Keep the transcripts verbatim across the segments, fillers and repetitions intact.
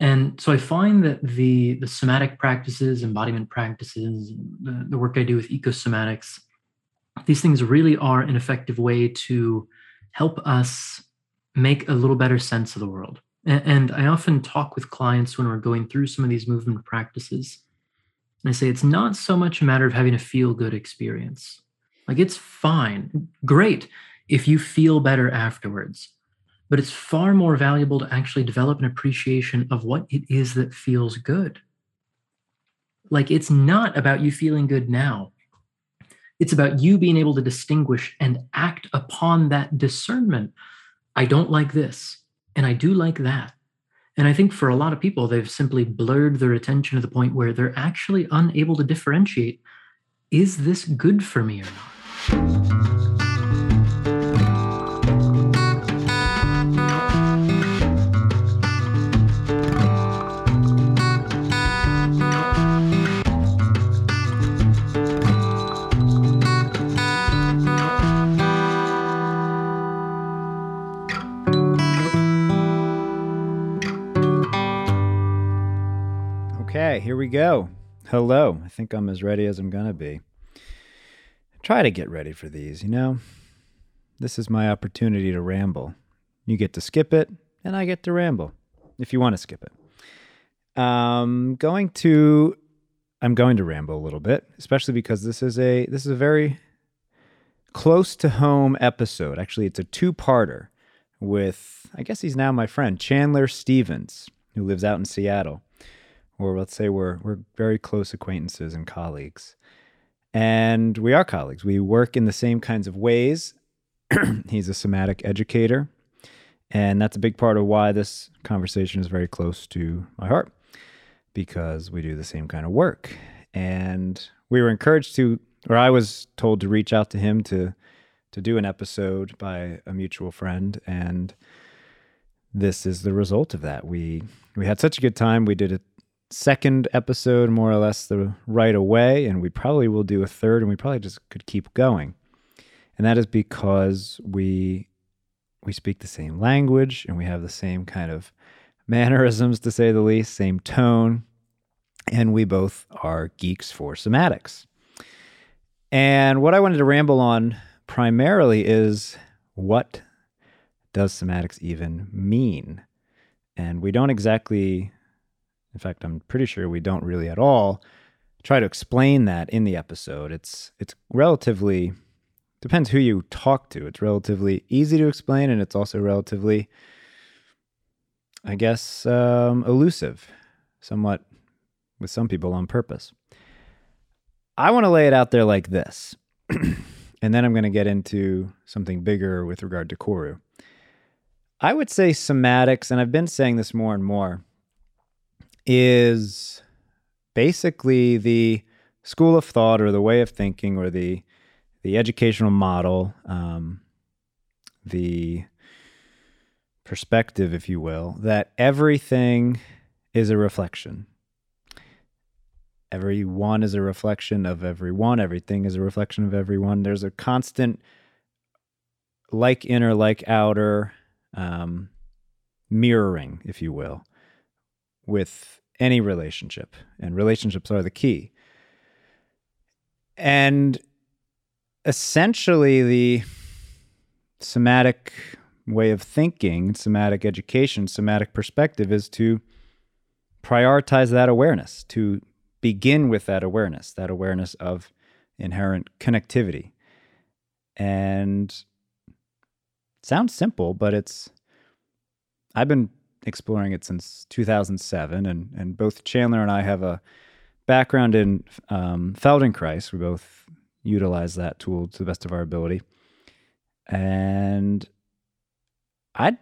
And so I find that the, the somatic practices, embodiment practices, the, the work I do with ecosomatics, these things really are an effective way to help us make a little better sense of the world. And, and I often talk with clients when we're going through some of these movement practices, and I say it's not so much a matter of having a feel-good experience. Like, it's fine, great, if you feel better afterwards. But it's far more valuable to actually develop an appreciation of what it is that feels good. Like, it's not about you feeling good now. It's about you being able to distinguish and act upon that discernment. I don't like this, and I do like that. And I think for a lot of people, they've simply blurred their attention to the point where they're actually unable to differentiate, is this good for me or not? Here we go. Hello. I think I'm as ready as I'm going to be. I try to get ready for these, you know? This is my opportunity to ramble. You get to skip it, and I get to ramble, if you want to skip it. Um, going to, I'm going to ramble a little bit, especially because this is a, this is a very close to home episode. Actually, it's a two-parter with, I guess he's now my friend, Chandler Stevens, who lives out in Seattle. Or let's say we're we're very close acquaintances and colleagues. And we are colleagues. We work in the same kinds of ways. He's a somatic educator. And that's a big part of why this conversation is very close to my heart, because we do the same kind of work. And we were encouraged to, or I was told to reach out to him to, to do an episode by a mutual friend. And this is the result of that. We, we had such a good time. We did a second episode more or less the right away, and we probably will do a third, and we probably just could keep going. And that is because we we speak the same language, and we have the same kind of mannerisms, to say the least, same tone, and we both are geeks for somatics. And what I wanted to ramble on primarily is, what does somatics even mean? And we don't exactly... In fact, I'm pretty sure we don't really at all try to explain that in the episode. It's it's relatively, depends who you talk to. It's relatively easy to explain, and it's also relatively, I guess, um, elusive, somewhat with some people on purpose. I want to lay it out there like this, and then I'm going to get into something bigger with regard to Koru. I would say somatics, and I've been saying this more and more, is basically the school of thought or the way of thinking or the the educational model, um, the perspective, if you will, that everything is a reflection. Everyone is a reflection of everyone. Everything is a reflection of everyone. There's a constant like inner, like outer um, mirroring, if you will, with any relationship, and relationships are the key. And essentially the somatic way of thinking, somatic education, somatic perspective is to prioritize that awareness, to begin with that awareness, that awareness of inherent connectivity. And it sounds simple, but it's, I've been exploring it since two thousand seven, and and both Chandler and I have a background in um, Feldenkrais. We both utilize that tool to the best of our ability, and I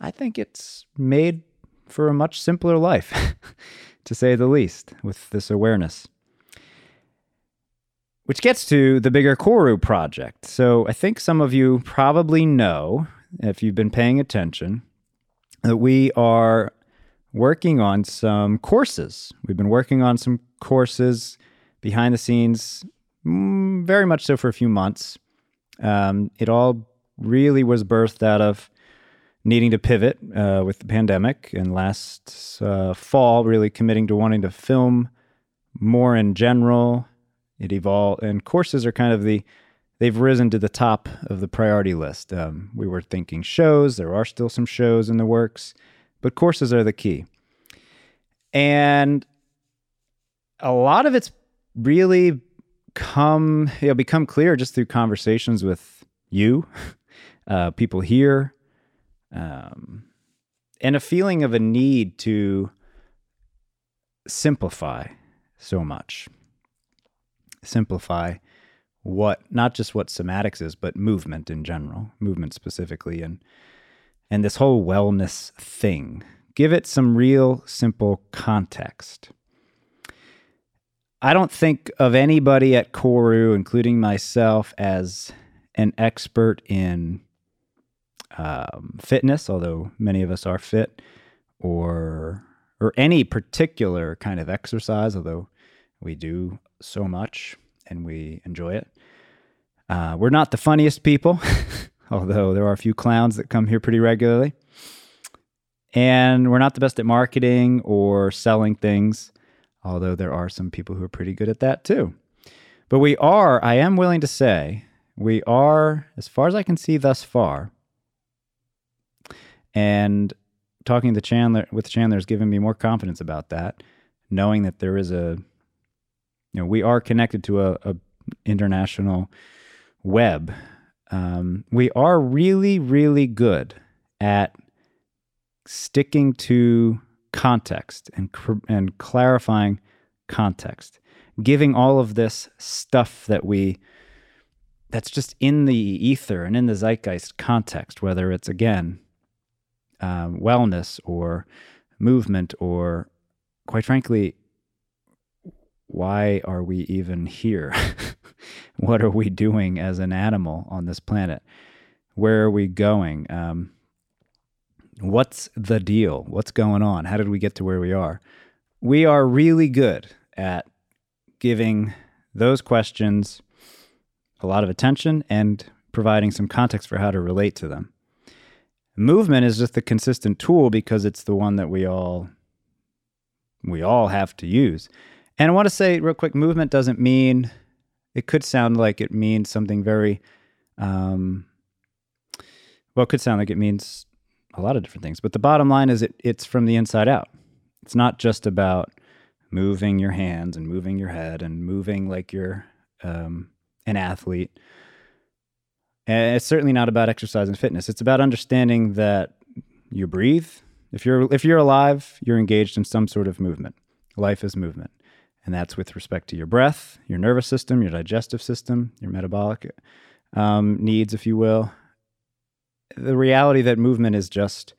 I think it's made for a much simpler life, to say the least, with this awareness. Which gets to the bigger Koru project. So I think some of you probably know, if you've been paying attention, that we are working on some courses. We've been working on some courses behind the scenes, very much so for a few months. Um, it all really was birthed out of needing to pivot uh, with the pandemic, and last uh, fall really committing to wanting to film more in general. It evolved, and courses are kind of the, they've risen to the top of the priority list. Um, we were thinking shows, there are still some shows in the works, but courses are the key. And a lot of it's really come, you know, become clear just through conversations with you, uh, people here, um, and a feeling of a need to simplify so much. Simplify what, not just what somatics is, but movement in general, movement specifically, and and this whole wellness thing. Give it some real simple context. I don't think of anybody at Koru, including myself, as an expert in um, fitness, although many of us are fit, or or any particular kind of exercise, although we do so much and we enjoy it. Uh, we're not the funniest people, although there are a few clowns that come here pretty regularly. And we're not the best at marketing or selling things, although there are some people who are pretty good at that too. But we are, I am willing to say, we are, as far as I can see thus far, and talking to Chandler, with Chandler has given me more confidence about that, knowing that there is a, you know, we are connected to a, a international web. Um, we are really, really good at sticking to context and and clarifying context, giving all of this stuff that we that's just in the ether and in the zeitgeist context, whether it's again um, wellness or movement or, quite frankly, why are we even here? What are we doing as an animal on this planet? Where are we going? Um, What's the deal? What's going on? How did we get to where we are? We are really good at giving those questions a lot of attention and providing some context for how to relate to them. Movement is just the consistent tool because it's the one that we all we all have to use. And I want to say real quick, movement doesn't mean, it could sound like it means something very, um, well, it could sound like it means a lot of different things, but the bottom line is it, it's from the inside out. It's not just about moving your hands and moving your head and moving like you're um, an athlete. And it's certainly not about exercise and fitness. It's about understanding that you breathe. If you're if you're alive, you're engaged in some sort of movement. Life is movement, and that's with respect to your breath, your nervous system, your digestive system, your metabolic um, needs, if you will. The reality that movement is just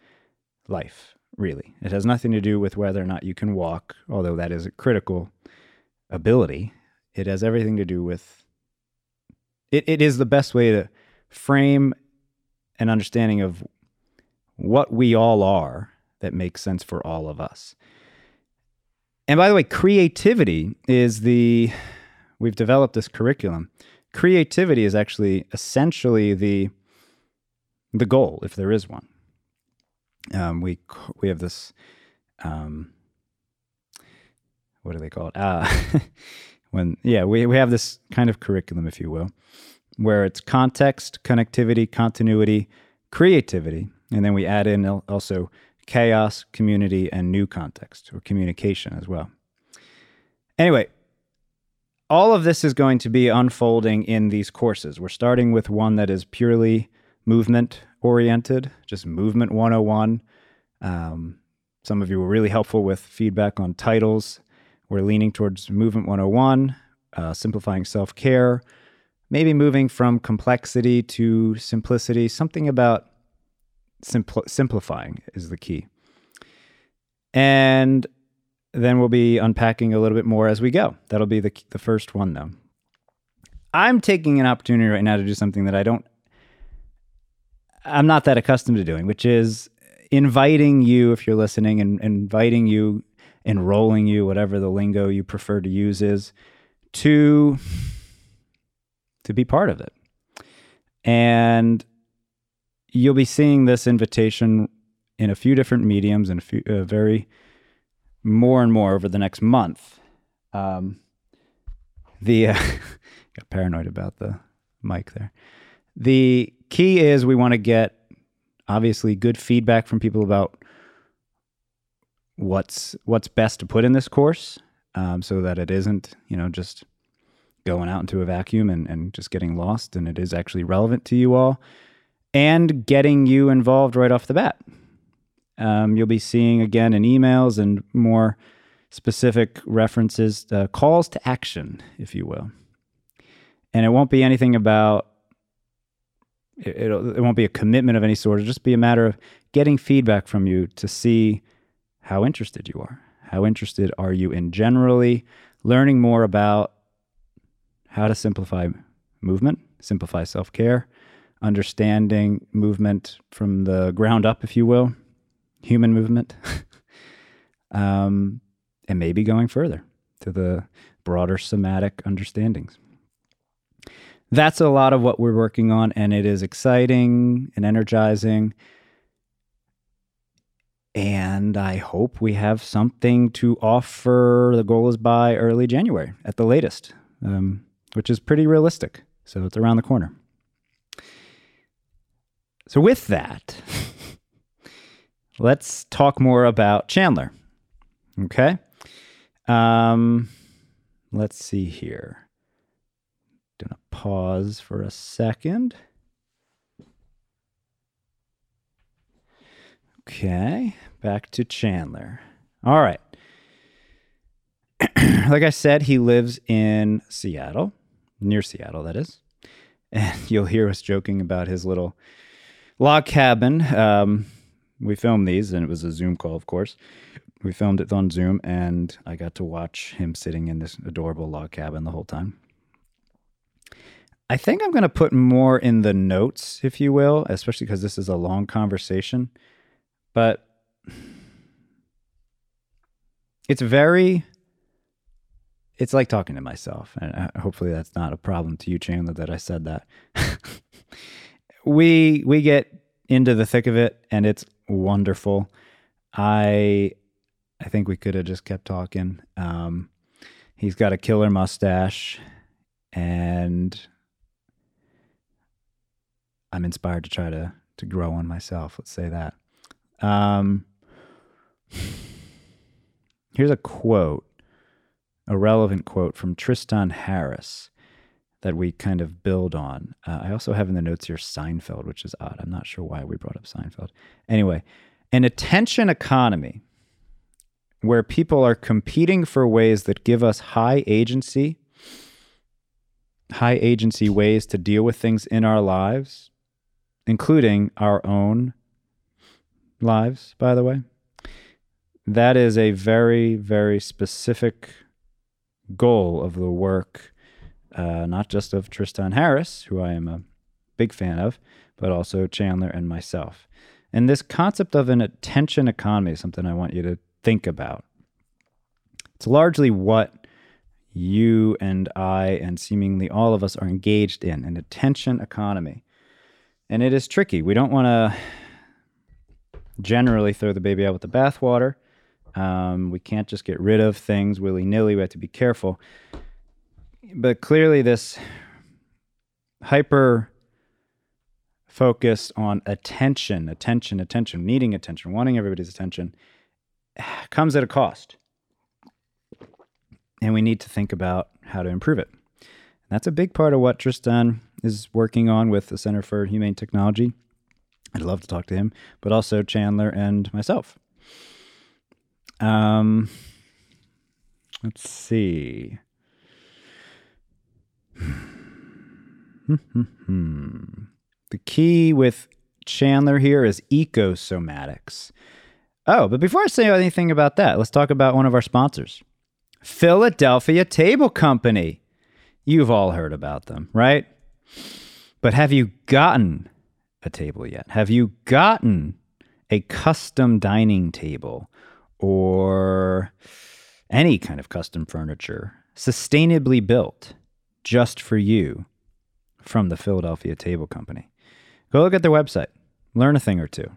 life, really. It has nothing to do with whether or not you can walk, although that is a critical ability. It has everything to do with, it, it is the best way to frame an understanding of what we all are that makes sense for all of us. And by the way, creativity is the, we've developed this curriculum. Creativity is actually essentially the The goal, if there is one. Um, we we have this, um, what do they call it? Uh, when yeah, we, we have this kind of curriculum, if you will, where it's context, connectivity, continuity, creativity, and then we add in also chaos, community, and new context, or communication as well. Anyway, all of this is going to be unfolding in these courses. We're starting with one that is purely movement-oriented, just Movement one oh one. Um, some of you were really helpful with feedback on titles. We're leaning towards Movement one oh one, uh, simplifying self-care, maybe moving from complexity to simplicity. Something about simpl- simplifying is the key. And then we'll be unpacking a little bit more as we go. That'll be the, the first one, though. I'm taking an opportunity right now to do something that I don't I'm not that accustomed to doing, which is inviting you, if you're listening, and inviting you, enrolling you, whatever the lingo you prefer to use is, to, to be part of it. And you'll be seeing this invitation in a few different mediums and a few, uh, very more and more over the next month. Um, the uh, got paranoid about the mic there. The key is we want to get obviously good feedback from people about what's what's best to put in this course, um, so that it isn't, you know, just going out into a vacuum and, and just getting lost, and it is actually relevant to you all, and getting you involved right off the bat. Um, you'll be seeing, again, in emails and more specific references, uh, calls to action, if you will. And it won't be anything about, it, it'll, it won't be a commitment of any sort. It'll just be a matter of getting feedback from you to see how interested you are. How interested are you in generally learning more about how to simplify movement, simplify self-care, understanding movement from the ground up, if you will, human movement, um, and maybe going further to the broader somatic understandings. That's a lot of what we're working on, and it is exciting and energizing. And I hope we have something to offer. The goal is by early January at the latest. Um, which is pretty realistic. So it's around the corner. So with that, let's talk more about Chandler. Okay. Um, let's see here. I'm gonna pause for a second. Okay. Back to Chandler. All right. Like I said, he lives in Seattle, near Seattle, that is. And you'll hear us joking about his little log cabin. Um, we filmed these, and it was a Zoom call, of course. We filmed it on Zoom, and I got to watch him sitting in this adorable log cabin the whole time. I think I'm going to put more in the notes, if you will, especially because this is a long conversation. But it's very... It's like talking to myself, and hopefully that's not a problem to you, Chandler, that I said that. we we get into the thick of it, and it's wonderful. I I think we could have just kept talking. Um, he's got a killer mustache, and I'm inspired to try to to grow one myself. Let's say that. Um, here's a quote. A relevant quote from Tristan Harris that we kind of build on. Uh, I also have in the notes here Seinfeld, which is odd. I'm not sure why we brought up Seinfeld. Anyway, an attention economy where people are competing for ways that give us high agency, high agency ways to deal with things in our lives, including our own lives, by the way. That is a very, very specific goal of the work, uh, not just of Tristan Harris, who I am a big fan of, but also Chandler and myself. And this concept of an attention economy is something I want you to think about. It's largely what you and I and seemingly all of us are engaged in, an attention economy. And it is tricky. We don't want to generally throw the baby out with the bathwater. Um, we can't just get rid of things willy-nilly. We have to be careful. But clearly this hyper focus on attention, attention, attention, needing attention, wanting everybody's attention comes at a cost. And we need to think about how to improve it. And that's a big part of what Tristan is working on with the Center for Humane Technology. I'd love to talk to him, but also Chandler and myself. Um, let's see. The key with Chandler here is ecosomatics. Oh, but before I say anything about that, let's talk about one of our sponsors, Philadelphia Table Company. You've all heard about them, right? But have you gotten a table yet? Have you gotten a custom dining table? Or any kind of custom furniture, sustainably built just for you from the Philadelphia Table Company. Go look at their website, Learn a thing or two.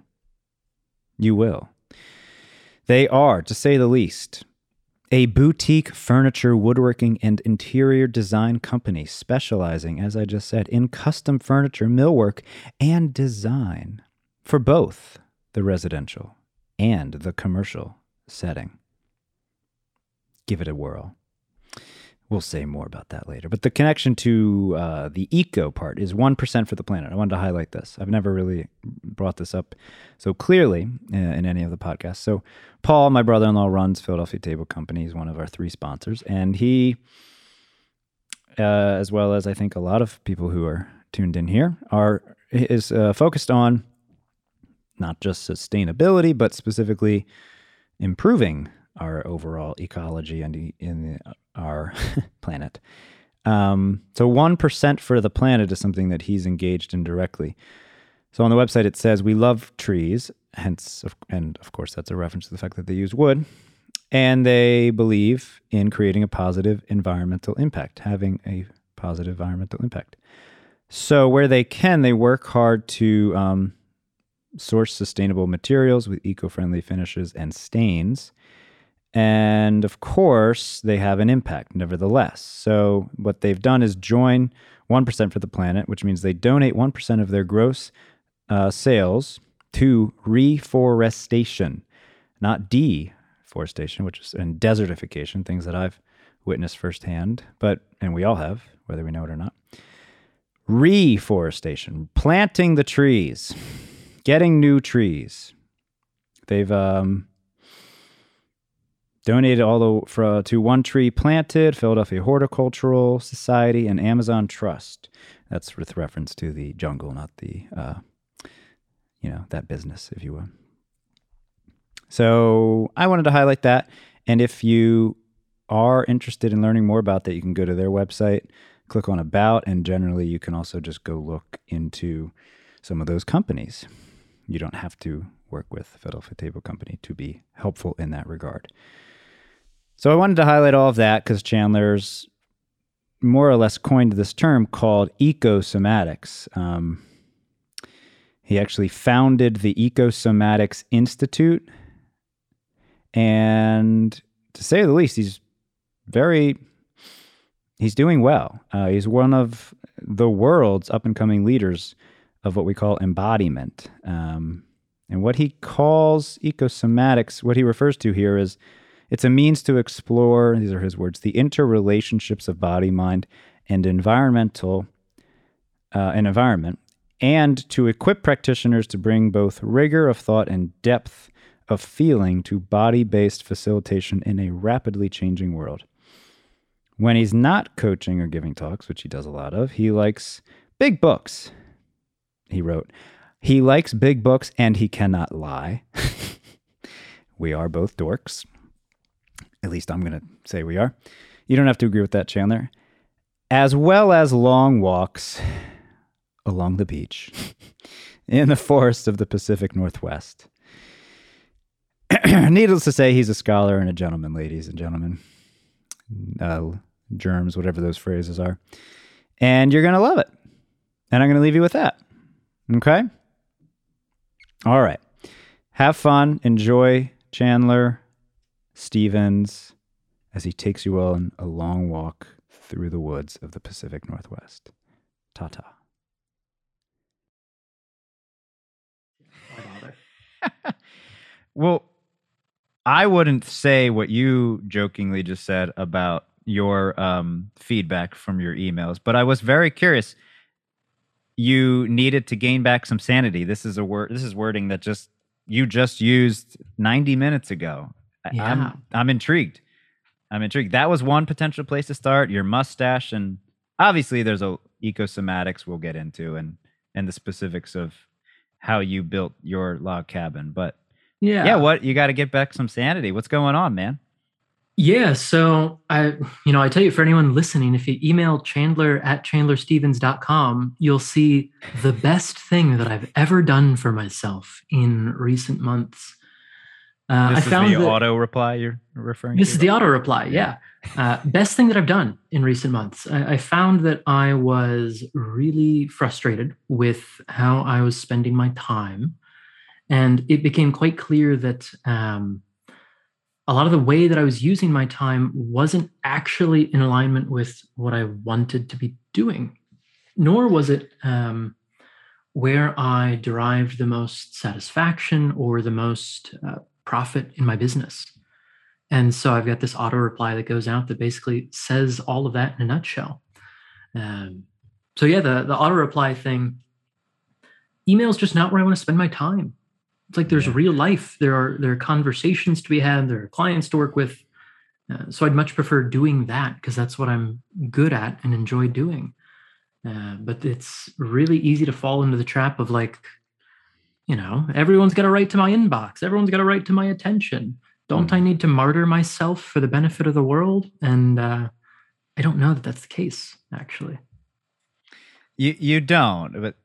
You will. They are, to say the least, a boutique furniture, woodworking, and interior design company specializing, as I just said, in custom furniture, millwork, and design for both the residential and the commercial setting. Give it a whirl. We'll say more about that later. But the connection to uh, the eco part is one percent for the planet. I wanted to highlight this. I've never really brought this up so clearly uh, in any of the podcasts. So Paul, my brother-in-law, runs Philadelphia Table Company. He's one of our three sponsors. And he, uh, as well as I think a lot of people who are tuned in here, are is uh, focused on not just sustainability, but specifically improving our overall ecology and e- in the, our planet. Um, so one percent for the planet is something that he's engaged in directly. So on the website, it says, we love trees, hence, and of course, that's a reference to the fact that they use wood, and they believe in creating a positive environmental impact, having a positive environmental impact. So where they can, they work hard to um, source sustainable materials with eco-friendly finishes and stains. And of course, they have an impact, nevertheless. So what they've done is join one percent for the planet, which means they donate one percent of their gross uh, sales to reforestation, not deforestation, which is and desertification, things that I've witnessed firsthand, but and we all have, whether we know it or not. Reforestation, planting the trees, getting new trees. They've... um. Donated all the, for, uh, to One Tree Planted, Philadelphia Horticultural Society, and Amazon Trust. That's with reference to the jungle, not the, uh, you know, that business, if you will. So I wanted to highlight that. And if you are interested in learning more about that, you can go to their website, click on About, and generally you can also just go look into some of those companies. You don't have to work with Philadelphia Table Company to be helpful in that regard. So I wanted to highlight all of that because Chandler's more or less coined this term called ecosomatics. Um, he actually founded the Ecosomatics Institute. And to say the least, he's very, he's doing well. Uh, he's one of the world's up-and-coming leaders of what we call embodiment. Um, and what he calls ecosomatics, what he refers to here is it's a means to explore, these are his words, the interrelationships of body, mind, and environmental uh, and environment, and to equip practitioners to bring both rigor of thought and depth of feeling to body-based facilitation in a rapidly changing world. When he's not coaching or giving talks, which he does a lot of, he likes big books. He wrote, he likes big books and he cannot lie. We are both dorks. At least I'm going to say we are. You don't have to agree with that, Chandler. As well as long walks along the beach in the forests of the Pacific Northwest. Needless to say, he's a scholar and a gentleman, ladies and gentlemen. Uh, germs, whatever those phrases are. And you're going to love it. And I'm going to leave you with that. Okay? All right. Have fun. Enjoy Chandler Stevens as he takes you on a long walk through the woods of the Pacific Northwest. Ta-ta. Well, I wouldn't say what you jokingly just said about your um, feedback from your emails, but I was very curious. You needed to gain back some sanity. This is a word. This is wording that just you just used ninety minutes ago. Yeah. I'm I'm intrigued. I'm intrigued. That was one potential place to start. Your mustache, and obviously there's a ecosomatics we'll get into, and and the specifics of how you built your log cabin. But yeah, yeah. What you got to get back some sanity. What's going on, man? Yeah, so I, you know, I tell you, for anyone listening, if you email Chandler at chandler stevens dot com, you'll see the best thing that I've ever done for myself in recent months. Uh, this I is found the that, auto reply you're referring this to? This is the auto reply, yeah. Uh, best thing that I've done in recent months. I, I found that I was really frustrated with how I was spending my time. And it became quite clear that um, a lot of the way that I was using my time wasn't actually in alignment with what I wanted to be doing, nor was it um, where I derived the most satisfaction or the most uh, profit in my business. And so I've got this auto reply that goes out that basically says all of that in a nutshell. Um, so yeah, the, the auto reply thing, email's just not where I want to spend my time. It's like there's yeah. real life. There are, there are conversations to be had. There are clients to work with. Uh, so I'd much prefer doing that because that's what I'm good at and enjoy doing. Uh, but it's really easy to fall into the trap of like, you know, everyone's got a right to my inbox. Everyone's got a right to my attention. Don't mm. I need to martyr myself for the benefit of the world? And uh, I don't know that that's the case, actually. You you don't, but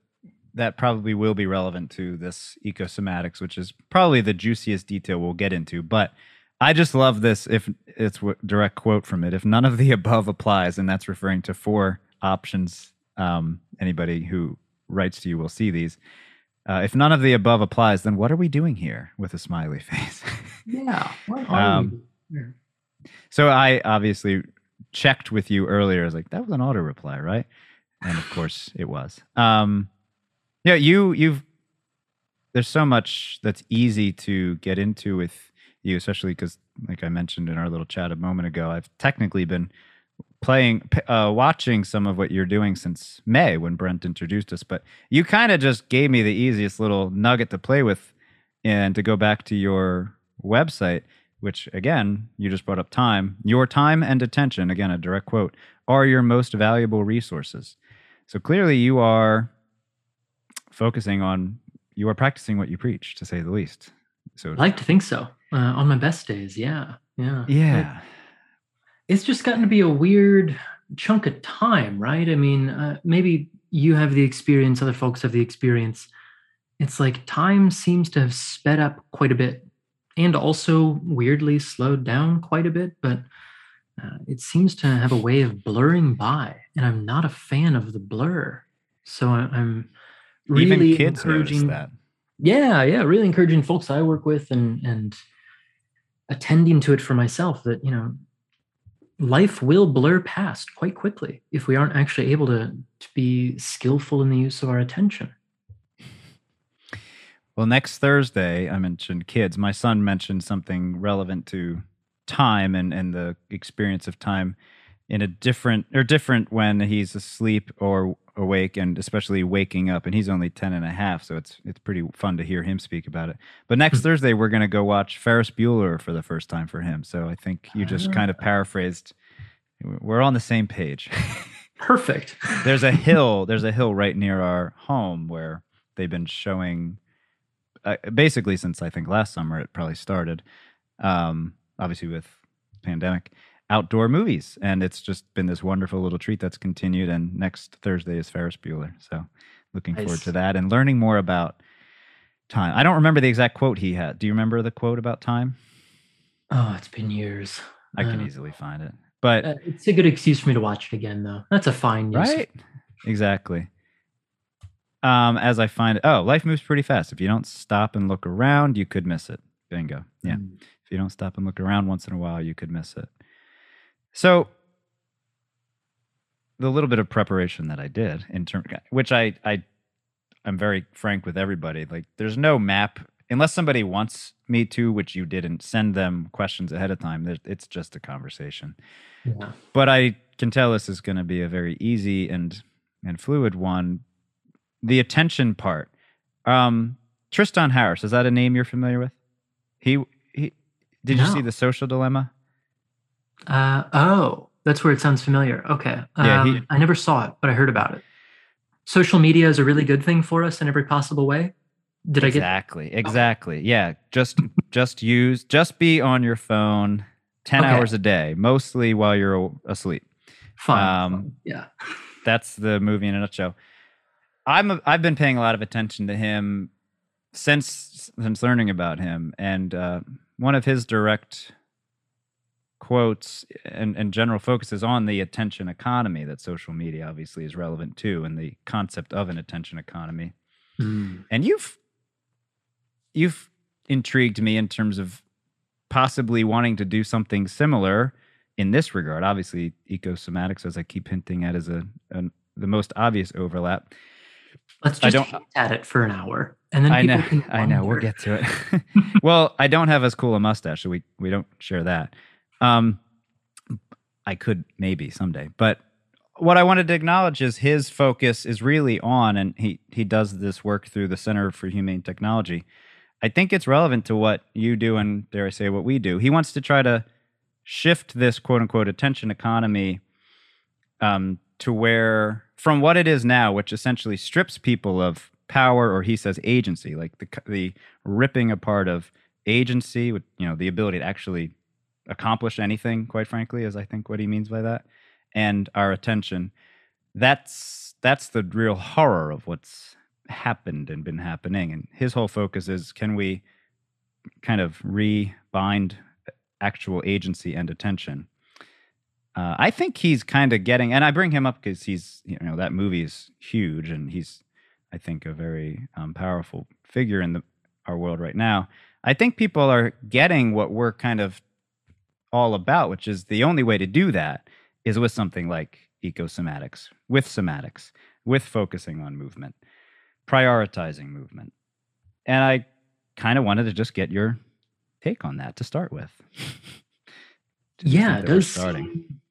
that probably will be relevant to this ecosomatics, which is probably the juiciest detail we'll get into. But I just love this, if it's a direct quote from it, if none of the above applies, and that's referring to four options. Um, anybody who writes to you will see these. Uh, if none of the above applies, then what are we doing here with a smiley face? yeah. What are um, we doing here? So I obviously checked with you earlier. I was like, that was an auto reply, right? And of course it was. Um, yeah, you, you've, there's so much that's easy to get into with you, especially because, like I mentioned in our little chat a moment ago, I've technically been playing, uh, watching some of what you're doing since May when Brent introduced us, but you kind of just gave me the easiest little nugget to play with. And to go back to your website, which again, you just brought up time, your time and attention, again, a direct quote, are your most valuable resources. So clearly you are focusing on, you are practicing what you preach, to say the least. So I like to think so. Uh, on my best days. Yeah. Yeah. Yeah. Right. It's just gotten to be a weird chunk of time, right? I mean, uh, maybe you have the experience, other folks have the experience. It's like time seems to have sped up quite a bit and also weirdly slowed down quite a bit, but uh, it seems to have a way of blurring by, and I'm not a fan of the blur. So I, I'm really Even kids encouraging that. Yeah, yeah, really encouraging folks I work with and and attending to it for myself that, you know, life will blur past quite quickly if we aren't actually able to, to be skillful in the use of our attention. Well, next Thursday, I mentioned kids. My son mentioned something relevant to time and, and the experience of time in a different, or different when he's asleep or awake, and especially waking up. And he's only ten and a half, so it's, it's pretty fun to hear him speak about it. But next Thursday, we're going to go watch Ferris Bueller for the first time for him. So I think you just kind of paraphrased. We're on the same page. Perfect. There's a hill. There's a hill right near our home where they've been showing, uh, basically since I think last summer it probably started, um, obviously with pandemic, outdoor movies, and it's just been this wonderful little treat that's continued. And next Thursday is Ferris Bueller, so looking nice. Forward to that and learning more about time. I don't remember the exact quote he had. Do you remember the quote about time? Oh, it's been years. I uh, can easily find it, but uh, it's a good excuse for me to watch it again, though. That's a fine, right? Exactly. Um, as I find it, oh, life moves pretty fast. If you don't stop and look around, you could miss it. Bingo. Yeah. Mm. If you don't stop and look around once in a while, you could miss it. So the little bit of preparation that I did in term, which I, I, I'm very frank with everybody, like there's no map unless somebody wants me to, which you didn't send them questions ahead of time. It's just a conversation, yeah. But I can tell this is going to be a very easy and, and fluid one. The attention part, um, Tristan Harris, is that a name you're familiar with? He, he, did no. you see The Social Dilemma? Uh, oh, that's where it sounds familiar. Okay. Um, yeah, he, I never saw it, but I heard about it. Social media is a really good thing for us in every possible way. Did exactly, I get Exactly. Exactly. Oh. Yeah. Just, just use, just be on your phone ten okay. hours a day, mostly while you're asleep. Fine. Um, Fine. Yeah. That's the movie in a nutshell. I'm, a, I've been paying a lot of attention to him since, since learning about him. And, uh, one of his direct quotes and, and general focuses on the attention economy that social media obviously is relevant to, and the concept of an attention economy. Mm. And you've you've intrigued me in terms of possibly wanting to do something similar in this regard. Obviously, ecosomatics, as I keep hinting at, is a, a the most obvious overlap. Let's just hint at it for an hour, and then I know, can I know, we'll get to it. Well, I don't have as cool a mustache, so we we don't share that. Um, I could maybe someday, but what I wanted to acknowledge is his focus is really on, and he he does this work through the Center for Humane Technology. I think it's relevant to what you do, and dare I say, what we do. He wants to try to shift this quote unquote attention economy um, to where, from what it is now, which essentially strips people of power, or he says agency, like the the ripping apart of agency, with, you know, the ability to actually accomplish anything, quite frankly, is I think what he means by that, and our attention. That's that's the real horror of what's happened and been happening. And his whole focus is, can we kind of rebind actual agency and attention? Uh, I think he's kind of getting, and I bring him up because he's, you know, that movie is huge, and he's, I think, a very um, powerful figure in the, our world right now. I think people are getting what we're kind of all about, which is the only way to do that is with something like ecosomatics, with somatics, with focusing on movement, prioritizing movement. And I kind of wanted to just get your take on that to start with. Yeah, it does seem,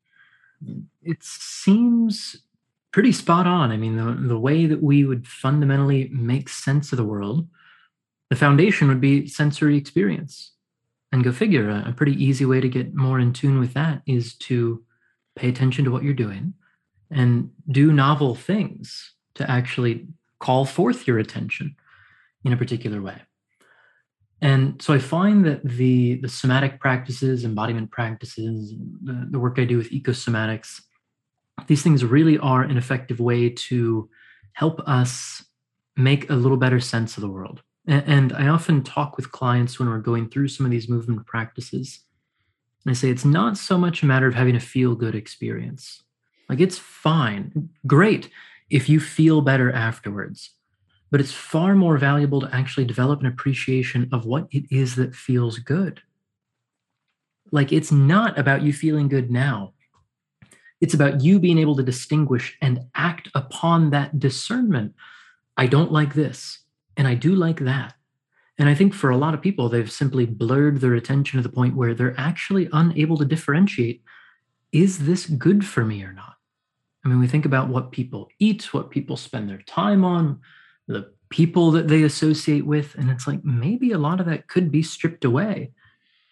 it seems pretty spot on. I mean, the, the way that we would fundamentally make sense of the world, the foundation would be sensory experience. And go figure, a, a pretty easy way to get more in tune with that is to pay attention to what you're doing and do novel things to actually call forth your attention in a particular way. And so I find that the, the somatic practices, embodiment practices, the, the work I do with ecosomatics, these things really are an effective way to help us make a little better sense of the world. And I often talk with clients when we're going through some of these movement practices, and I say it's not so much a matter of having a feel-good experience. Like, it's fine, great, if you feel better afterwards. But it's far more valuable to actually develop an appreciation of what it is that feels good. Like, it's not about you feeling good now. It's about you being able to distinguish and act upon that discernment. I don't like this, and I do like that. And I think for a lot of people, they've simply blurred their attention to the point where they're actually unable to differentiate, is this good for me or not? I mean, we think about what people eat, what people spend their time on, the people that they associate with, and it's like, maybe a lot of that could be stripped away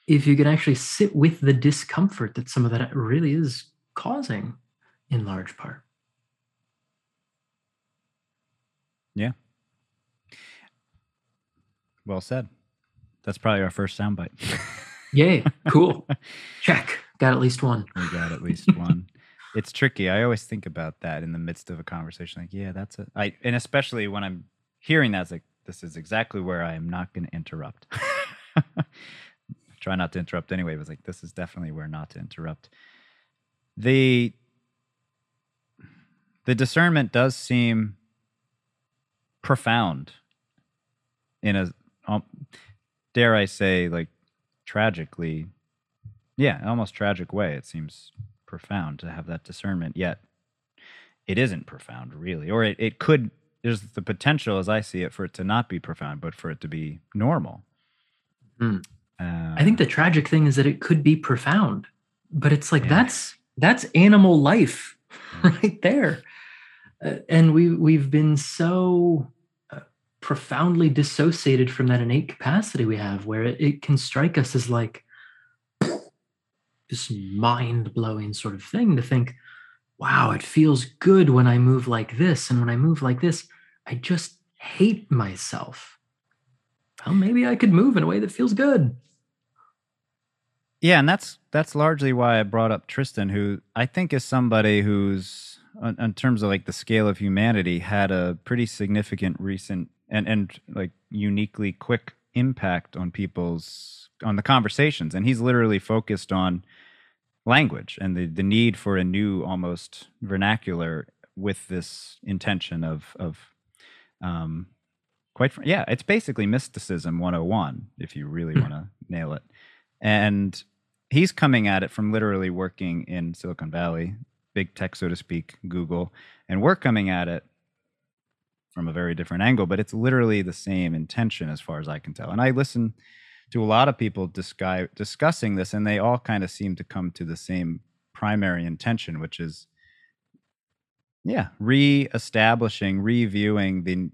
if you could actually sit with the discomfort that some of that really is causing in large part. Yeah. Well said. That's probably our first soundbite. Yay. Cool. Check. Got at least one. We got at least one. It's tricky. I always think about that in the midst of a conversation. Like, yeah, that's it. I, and especially when I'm hearing that, it's like, this is exactly where I am not going to interrupt. Try not to interrupt anyway. But it's like, this is definitely where not to interrupt. The, the discernment does seem profound in a, Um, dare I say, like, tragically, yeah, almost tragic way. It seems profound to have that discernment, yet it isn't profound, really. Or it, it could, there's the potential, as I see it, for it to not be profound, but for it to be normal. Mm. Uh, I think the tragic thing is that it could be profound, but it's like, yeah. that's that's animal life mm. right there. Uh, and we, we've been so profoundly dissociated from that innate capacity we have, where it, it can strike us as like this mind-blowing sort of thing to think, wow, it feels good when I move like this, and when I move like this, I just hate myself. Well, maybe I could move in a way that feels good. Yeah, and that's that's largely why I brought up Tristan, who I think is somebody who's, in terms of like the scale of humanity, had a pretty significant recent and and like uniquely quick impact on people's, on the conversations. And he's literally focused on language and the, the need for a new, almost vernacular with this intention of, of um, quite, fr- yeah, it's basically mysticism one oh one, if you really want to nail it. And he's coming at it from literally working in Silicon Valley, big tech, so to speak, Google, and we're coming at it from a very different angle, but it's literally the same intention as far as I can tell. And I listen to a lot of people discuss, discussing this, and they all kind of seem to come to the same primary intention, which is, yeah, re-establishing, reviewing the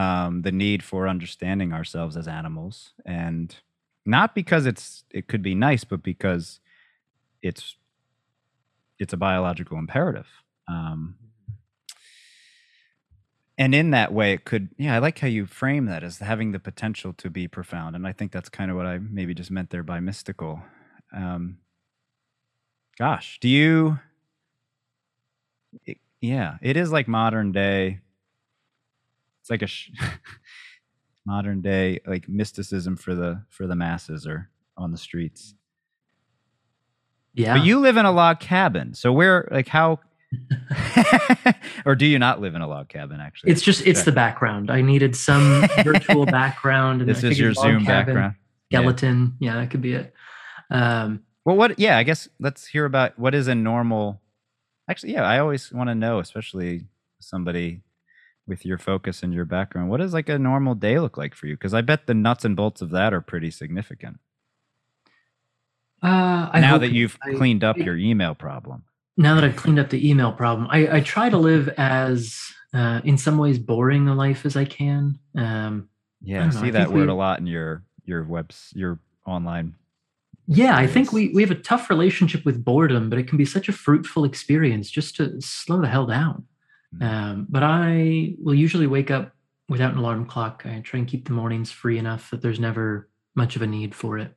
um, the need for understanding ourselves as animals, and not because it's it could be nice, but because it's it's a biological imperative. Um, and in that way, it could, yeah, I like how you frame that as having the potential to be profound. And I think that's kind of what I maybe just meant there by mystical. Um, gosh, do you, it, yeah, it is like modern day, it's like a sh- modern day, like mysticism for the, for the masses or on the streets. Yeah. But you live in a log cabin. So where, like how, or do you not live in a log cabin actually? It's just, it's the background. I needed some virtual background. And this is your Zoom background. Skeleton. Yeah. yeah, that could be it. Um, well, what, yeah, I guess let's hear about what is a normal, actually, yeah, I always want to know, especially somebody with your focus and your background, what does like a normal day look like for you? Because I bet the nuts and bolts of that are pretty significant. Uh, I now that you've I, cleaned up I, your email problem. Now that I've cleaned up the email problem, I, I try to live as, uh, in some ways, boring a life as I can. Um, yeah, I know, see I that word we, a lot in your your webs, your online. Yeah, videos. I think we we have a tough relationship with boredom, but it can be such a fruitful experience just to slow the hell down. Mm-hmm. Um, but I will usually wake up without an alarm clock. I try and keep the mornings free enough that there's never much of a need for it.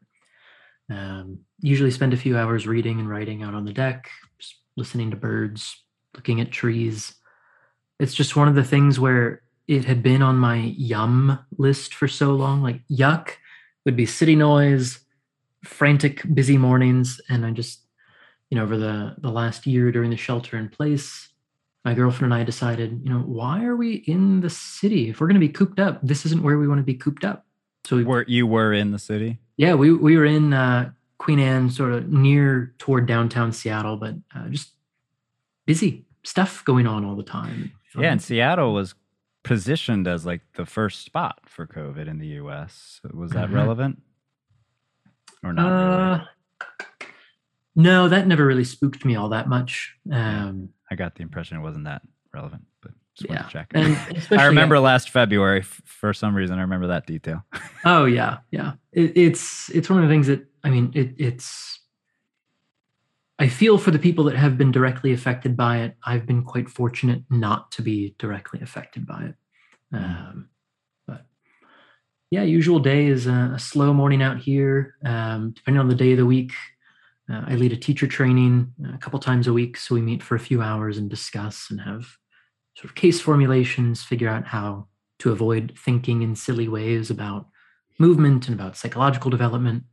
Um, usually spend a few hours reading and writing out on the deck, just listening to birds, looking at trees. It's just one of the things where it had been on my yum list for so long, like yuck would be city noise, frantic, busy mornings. And I just, you know, over the, the last year during the shelter in place, my girlfriend and I decided, you know, why are we in the city? If we're going to be cooped up, this isn't where we want to be cooped up. So we, were, you were in the city? Yeah, we we were in uh, Queen Anne, sort of near toward downtown Seattle, but uh, just busy stuff going on all the time. Yeah, and Seattle was positioned as like the first spot for COVID in the U S. Was that uh-huh. relevant or not? Uh, really? No, that never really spooked me all that much. Um, I got the impression it wasn't that relevant, but. Just yeah. Check. And I remember at, last February, f- for some reason, I remember that detail. oh, yeah. Yeah. It, it's it's one of the things that, I mean, it, it's, I feel for the people that have been directly affected by it. I've been quite fortunate not to be directly affected by it. Mm. Um, but yeah, usual day is a, a slow morning out here. Um, depending on the day of the week, uh, I lead a teacher training a couple times a week. So we meet for a few hours and discuss and have sort of case formulations, figure out how to avoid thinking in silly ways about movement and about psychological development.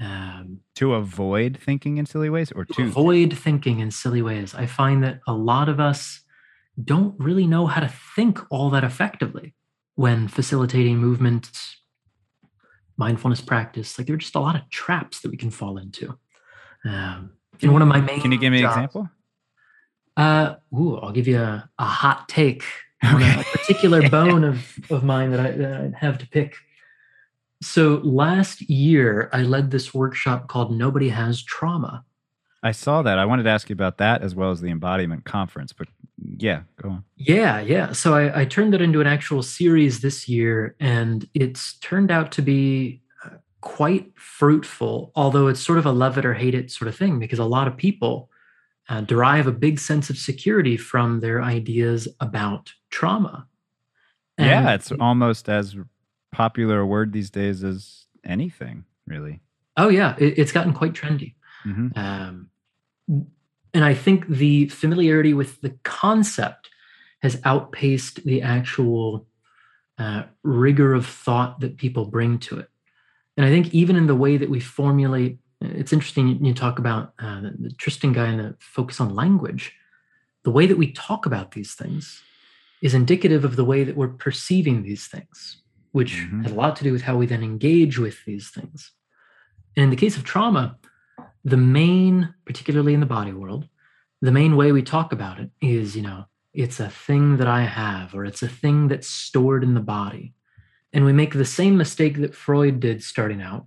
Um, to avoid thinking in silly ways or to, to avoid thinking in silly ways. I find that a lot of us don't really know how to think all that effectively when facilitating movement, mindfulness practice. Like there are just a lot of traps that we can fall into. Um, and one of my main Can you give me jobs, an example? Uh, ooh, I'll give you a, a hot take on a particular bone of, of mine that I, that I have to pick. So last year, I led this workshop called Nobody Has Trauma. I saw that. I wanted to ask you about that as well as the embodiment conference, but yeah, go on. Yeah, yeah. So I, I turned that into an actual series this year, and it's turned out to be quite fruitful, although it's sort of a love it or hate it sort of thing, because a lot of people Uh, derive a big sense of security from their ideas about trauma. And yeah, it's almost as popular a word these days as anything, really. Oh, yeah, it, it's gotten quite trendy. Mm-hmm. Um, and I think the familiarity with the concept has outpaced the actual uh, rigor of thought that people bring to it. And I think even in the way that we formulate, it's interesting you talk about uh, the, the Tristan guy and the focus on language. The way that we talk about these things is indicative of the way that we're perceiving these things, which mm-hmm. has a lot to do with how we then engage with these things. And in the case of trauma, the main, particularly in the body world, the main way we talk about it is, you know, it's a thing that I have, or it's a thing that's stored in the body. And we make the same mistake that Freud did starting out,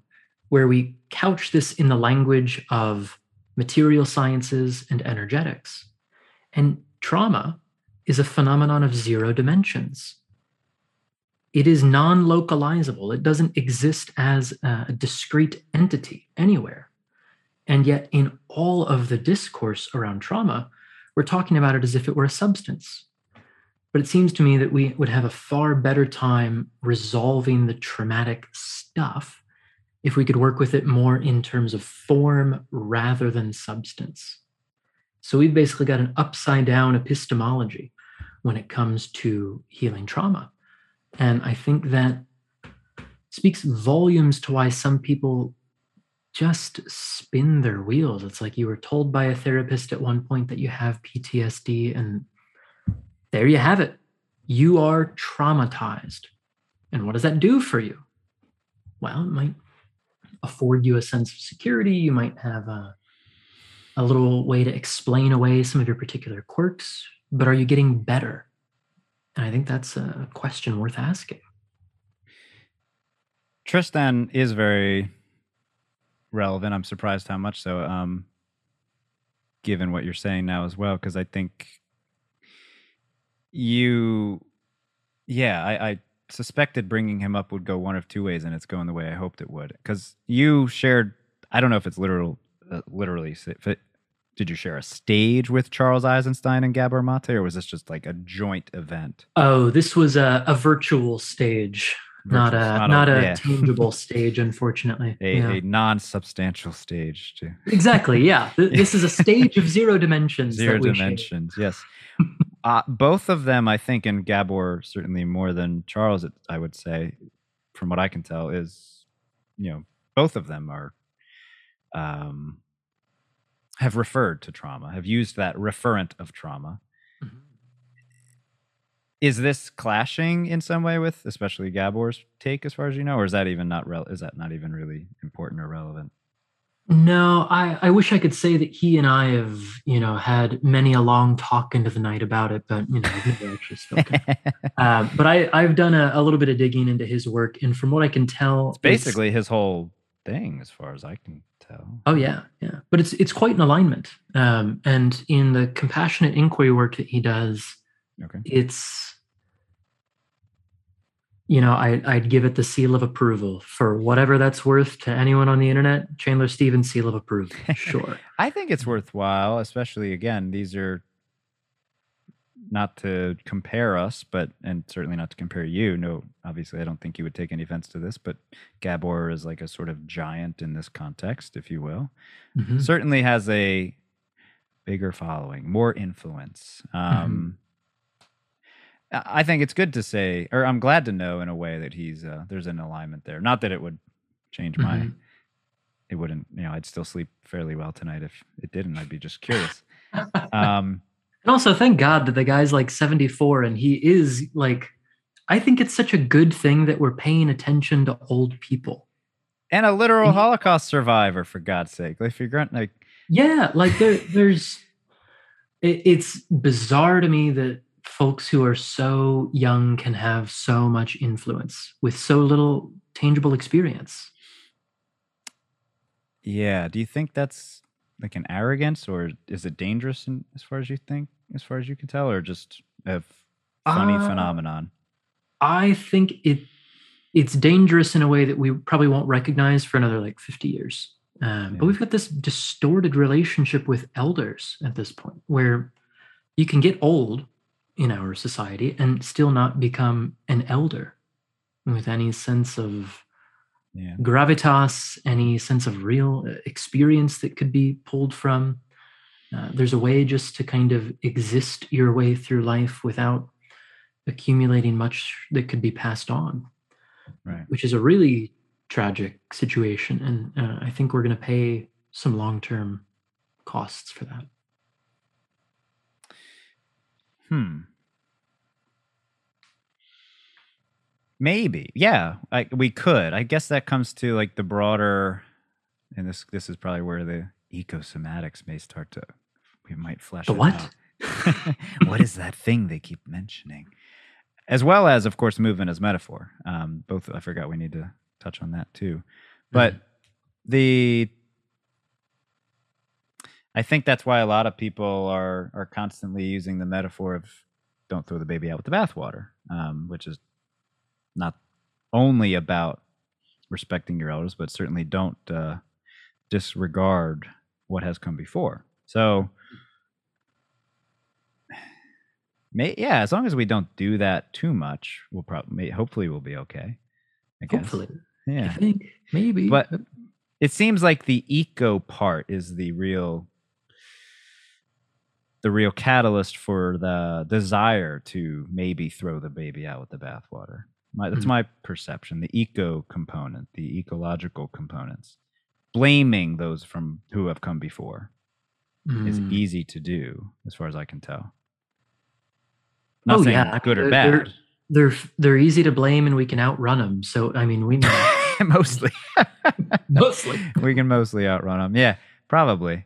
where we couch this in the language of material sciences and energetics. And trauma is a phenomenon of zero dimensions. It is non-localizable. It doesn't exist as a discrete entity anywhere. And yet in all of the discourse around trauma, we're talking about it as if it were a substance. But it seems to me that we would have a far better time resolving the traumatic stuff if we could work with it more in terms of form rather than substance. So we've basically got an upside down epistemology when it comes to healing trauma. And I think that speaks volumes to why some people just spin their wheels. It's like you were told by a therapist at one point that you have P T S D, and there you have it. You are traumatized. And what does that do for you? Well, it might afford you a sense of security. You might have a, a little way to explain away some of your particular quirks, but are you getting better? And I think that's a question worth asking. Tristan is very relevant. I'm surprised how much so, um, given what you're saying now as well, because I think you, yeah, I, I suspected bringing him up would go one of two ways, and it's going the way I hoped it would. Because you shared, I don't know if it's literal, uh, literally, if it, did you share a stage with Charles Eisenstein and Gabor Mate, or was this just like a joint event? Oh, this was a, a virtual stage. Not a, not a not a yeah. tangible stage, unfortunately. A, yeah. a non-substantial stage, too. Exactly. Yeah, this is a stage of zero dimensions. Zero that we dimensions. Shape. Yes. Uh, both of them, I think, and Gabor certainly more than Charles, I would say, from what I can tell, is you know both of them are um, have referred to trauma, have used that referent of trauma. Mm-hmm. Is this clashing in some way with, especially Gabor's take, as far as you know, or is that even not re- is that not even really important or relevant? No, I, I wish I could say that he and I have, you know, had many a long talk into the night about it, but you know, we've never actually spoken. uh, but I, I've done a, a little bit of digging into his work, and from what I can tell, it's basically it's, his whole thing, as far as I can tell. Oh yeah, yeah. But it's it's quite an alignment, um, and in the compassionate inquiry work that he does, okay, it's. You know, I, I'd give it the seal of approval for whatever that's worth to anyone on the internet. Chandler Stevens seal of approval, sure. I think it's worthwhile, especially again. These are not to compare us, but and certainly not to compare you. No, obviously, I don't think you would take any offense to this. But Gabor is like a sort of giant in this context, if you will. Mm-hmm. Certainly has a bigger following, more influence. Um, mm-hmm. I think it's good to say, or I'm glad to know in a way that he's uh, there's an alignment there. Not that it would change my, mm-hmm. it wouldn't, you know, I'd still sleep fairly well tonight. If it didn't, I'd be just curious. Um, and also thank God that the guy's like seventy-four and he is like, I think it's such a good thing that we're paying attention to old people. And a literal and he, Holocaust survivor, for God's sake. Like if you're grunt, like. Yeah, like there, there's, it, it's bizarre to me that folks who are so young can have so much influence with so little tangible experience. Yeah. Do you think that's like an arrogance, or is it dangerous in, as far as you think, as far as you can tell, or just a funny uh, phenomenon? I think it it's dangerous in a way that we probably won't recognize for another like fifty years. Um, yeah. But we've got this distorted relationship with elders at this point where you can get old in our society and still not become an elder with any sense of yeah. gravitas, any sense of real experience that could be pulled from. Uh, there's a way just to kind of exist your way through life without accumulating much that could be passed on, right? Which is a really tragic situation. And uh, I think we're going to pay some long-term costs for that. Hmm. Maybe. Yeah, I, we could. I guess that comes to like the broader, and this this is probably where the ecosomatics may start to, we might flesh the it what? out. What is that thing they keep mentioning? As well as, of course, movement as metaphor. Um, both, I forgot we need to touch on that too. But mm-hmm. the, I think that's why a lot of people are are constantly using the metaphor of don't throw the baby out with the bathwater, um, which is not only about respecting your elders, but certainly don't uh, disregard what has come before. So, may, yeah, as long as we don't do that too much, we'll probably, hopefully, we'll be okay. I guess. Hopefully, yeah, I think maybe. But it seems like the eco part is the real, the real catalyst for the desire to maybe throw the baby out with the bathwater. My, that's mm-hmm. my perception, the eco component, the ecological components. Blaming those from who have come before mm. is easy to do, as far as I can tell. Not oh, saying yeah. good they're, or bad. They're, they're, they're easy to blame and we can outrun them. So, I mean, we know. mostly. mostly. We can mostly outrun them. Yeah, probably.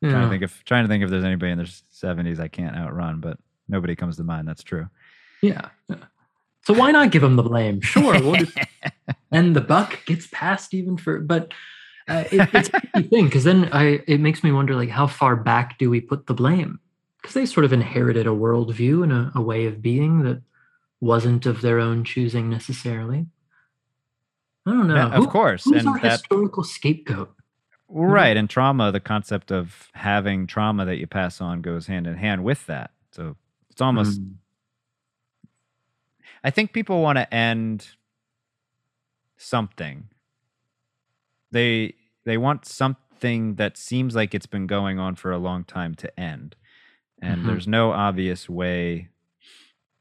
Yeah. Trying to think if, trying to think if there's anybody in their seventies I can't outrun, but nobody comes to mind. That's true. Yeah. yeah. So why not give them the blame? Sure, we'll just, and the buck gets passed even for. But uh, it, it's a tricky thing because then I it makes me wonder like how far back do we put the blame? Because they sort of inherited a worldview and a, a way of being that wasn't of their own choosing necessarily. I don't know. Yeah, of Who, course, who's and our that, historical scapegoat? Right, and trauma. The concept of having trauma that you pass on goes hand in hand with that. So it's almost. Mm. I think people want to end something. They they want something that seems like it's been going on for a long time to end. And mm-hmm. there's no obvious way.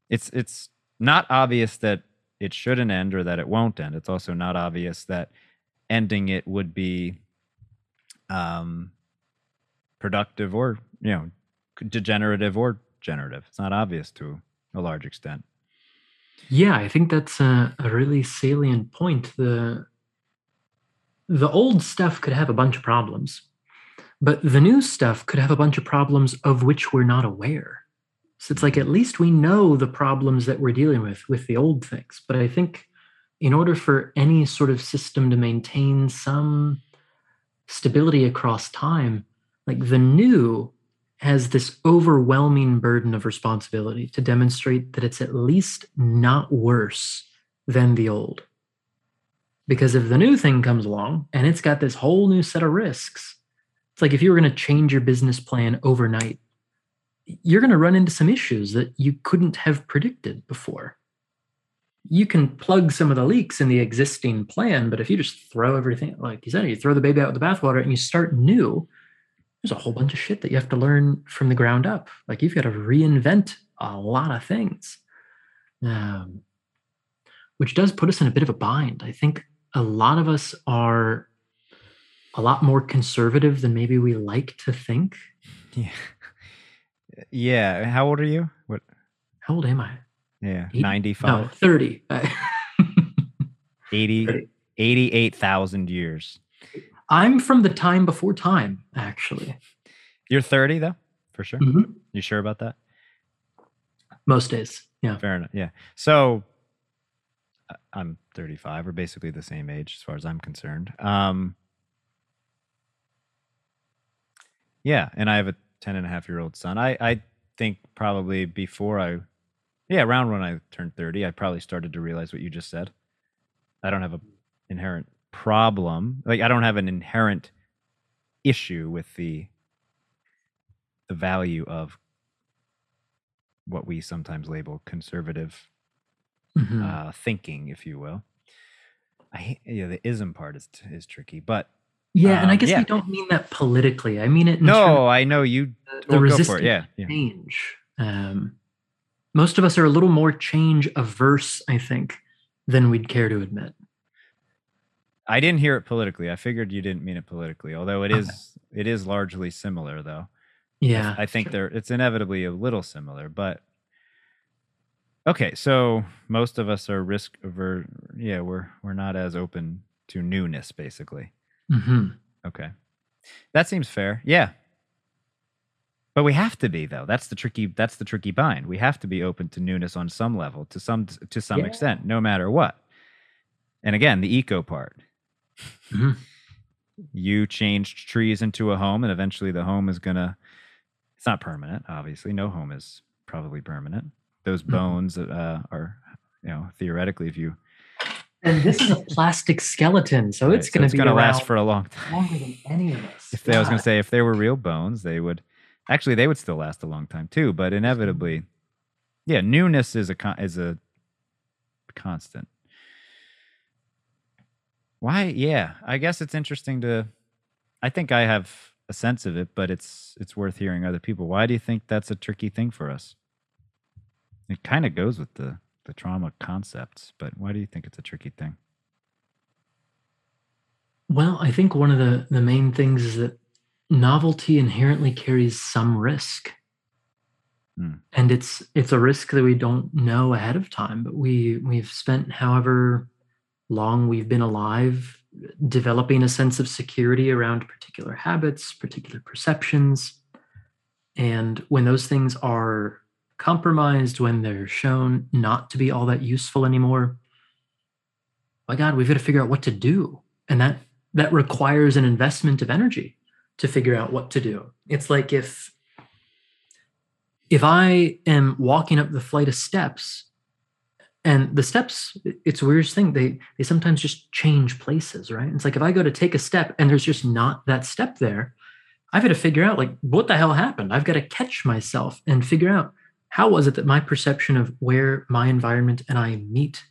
It's it's not obvious that it shouldn't end or that it won't end. It's also not obvious that ending it would be um, productive or, you know, degenerative or generative. It's not obvious to a large extent. Yeah, I think that's a, a really salient point. The, the old stuff could have a bunch of problems, but the new stuff could have a bunch of problems of which we're not aware. So it's like, at least we know the problems that we're dealing with, with the old things. But I think in order for any sort of system to maintain some stability across time, like the new has this overwhelming burden of responsibility to demonstrate that it's at least not worse than the old. Because if the new thing comes along and it's got this whole new set of risks, it's like if you were going to change your business plan overnight, you're going to run into some issues that you couldn't have predicted before. You can plug some of the leaks in the existing plan, but if you just throw everything, like you said, you throw the baby out with the bathwater and you start new, there's a whole bunch of shit that you have to learn from the ground up. Like you've got to reinvent a lot of things, um, which does put us in a bit of a bind. I think a lot of us are a lot more conservative than maybe we like to think. Yeah. Yeah. How old are you? What? How old am I? Yeah. eighty? ninety-five. No, thirty. eighty, thirty. eighty-eight thousand years. I'm from the time before time, actually. You're thirty, though, for sure. Mm-hmm. You sure about that? Most days, yeah. Fair enough, yeah. So I'm thirty-five. We're basically the same age as far as I'm concerned. Um, yeah, and I have a ten and a half year old son. I, I think probably before I, yeah, around when I turned thirty, I probably started to realize what you just said. I don't have an inherent problem. Like I don't have an inherent issue with the the value of what we sometimes label conservative mm-hmm. uh, thinking, if you will. I yeah, the ism part is is tricky, but yeah, um, and I guess yeah. I don't mean that politically. I mean it. In no, I know you. The, the resistance it. Yeah, yeah. change. Um, most of us are a little more change averse, I think, than we'd care to admit. I didn't hear it politically. I figured you didn't mean it politically, although it is okay. It is largely similar, though. Yeah. I think there it's inevitably a little similar, but okay, so most of us are risk averse. Yeah, we're we're not as open to newness, basically. Mm-hmm. Okay. That seems fair. Yeah. But we have to be, though. That's the tricky that's the tricky bind. We have to be open to newness on some level, to some to some yeah. extent, no matter what. And again, the eco part. Mm-hmm. You changed trees into a home, and eventually the home is gonna, it's not permanent, obviously. No home is probably permanent. Those bones uh, are, you know, theoretically, if you... And this is a plastic skeleton, so right, it's going to so be gonna last for a long time. Longer than any of us. If they, I was going to say, if they were real bones, they would... Actually, they would still last a long time, too. But inevitably, yeah, newness is a con- is a constant. Why? Yeah, I guess it's interesting to... I think I have a sense of it, but it's it's worth hearing other people. Why do you think that's a tricky thing for us? It kind of goes with the, the trauma concepts, but why do you think it's a tricky thing? Well, I think one of the, the main things is that novelty inherently carries some risk. Mm. And it's it's a risk that we don't know ahead of time, but we, we've spent however long we've been alive developing a sense of security around particular habits, particular perceptions. And when those things are compromised, when they're shown not to be all that useful anymore, my God, we've got to figure out what to do. And that that requires an investment of energy to figure out what to do. It's like if, if I am walking up the flight of steps, and the steps, it's a weird thing, they, they sometimes just change places, right? It's like if I go to take a step and there's just not that step there, I've got to figure out like, what the hell happened? I've got to catch myself and figure out, how was it that my perception of where my environment and I meet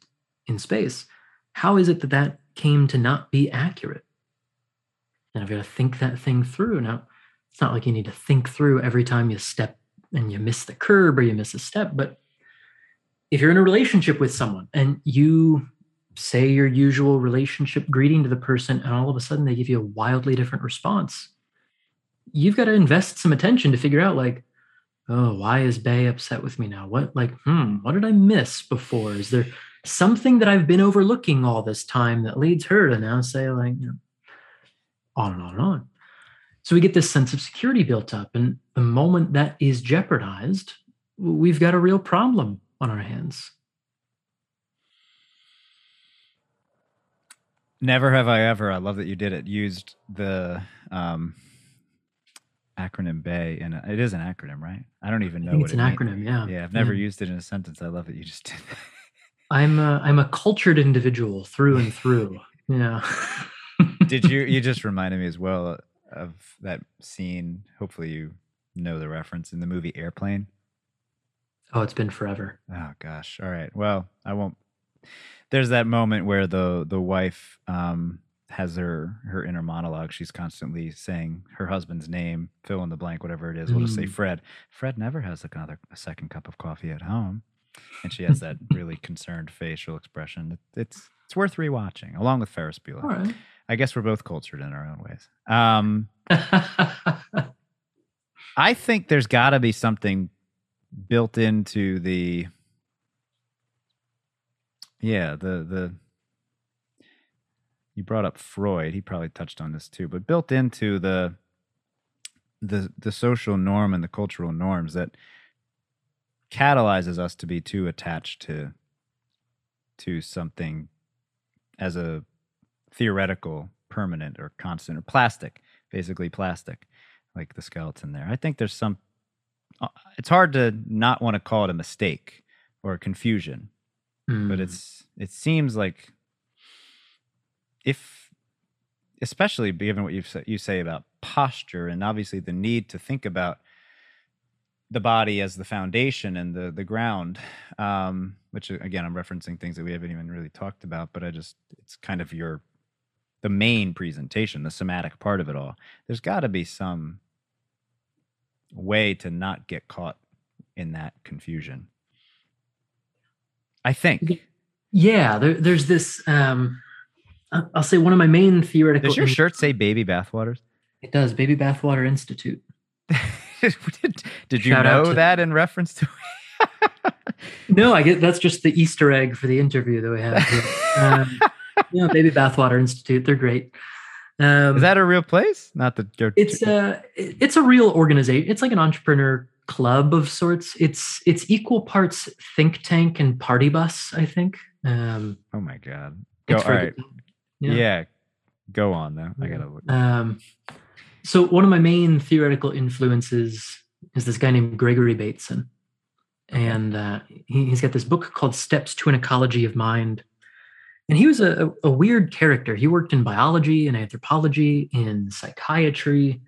in space, how is it that that came to not be accurate? And I've got to think that thing through. Now, it's not like you need to think through every time you step and you miss the curb or you miss a step, but if you're in a relationship with someone and you say your usual relationship greeting to the person and all of a sudden they give you a wildly different response, you've got to invest some attention to figure out like, oh, why is Bay upset with me now? What, like, hmm, what did I miss before? Is there something that I've been overlooking all this time that leads her to now say, like, you know, on and on and on? So we get this sense of security built up. And the moment that is jeopardized, we've got a real problem on our hands. Never have I ever, I love that you did it, used the... um acronym Bay, and it is an acronym, right? I don't even know what it's an acronym. Yeah, yeah. I've never yeah. used it in a sentence. I love that you just did that. I'm a, I'm a cultured individual through and through. Yeah. Did you? You just reminded me as well of that scene. Hopefully, you know the reference in the movie Airplane. Oh, it's been forever. Oh gosh. All right. Well, I won't. There's that moment where the the wife um, has her her inner monologue. She's constantly saying her husband's name, fill in the blank, whatever it is. We'll just say Fred. Fred never has another a second cup of coffee at home, and she has that really concerned facial expression. It's it's worth rewatching, along with Ferris Bueller. Right. I guess we're both cultured in our own ways. Um, I think there's got to be something built into the yeah the the. You brought up Freud. He probably touched on this too, but built into the the the social norm and the cultural norms that catalyzes us to be too attached to to something as a theoretical, permanent, or constant, or plastic, basically plastic, like the skeleton there. I think there's some, it's hard to not want to call it a mistake or a confusion, mm. but it's it seems like, if, especially given what you you say about posture and obviously the need to think about the body as the foundation and the the ground, um, which again, I'm referencing things that we haven't even really talked about, but I just, it's kind of your, the main presentation, the somatic part of it all. There's got to be some way to not get caught in that confusion. I think. Yeah, there, there's this, um, I'll say one of my main theoretical... Does your shirt say Baby Bathwaters? It does, Baby Bathwater Institute. did, did you Shout know to, that in reference to... No, I get that's just the Easter egg for the interview that we have here. Um, you know, Baby Bathwater Institute, they're great. Um, Is that a real place? Not that it's a it's a real organization. It's like an entrepreneur club of sorts. It's it's equal parts think tank and party bus, I think. Um, oh my god! Go, all right, yeah. yeah, go on though. I gotta look. Um, so one of my main theoretical influences is this guy named Gregory Bateson, and uh, he, he's got this book called "Steps to an Ecology of Mind." And he was a, a weird character. He worked in biology and anthropology, in psychiatry,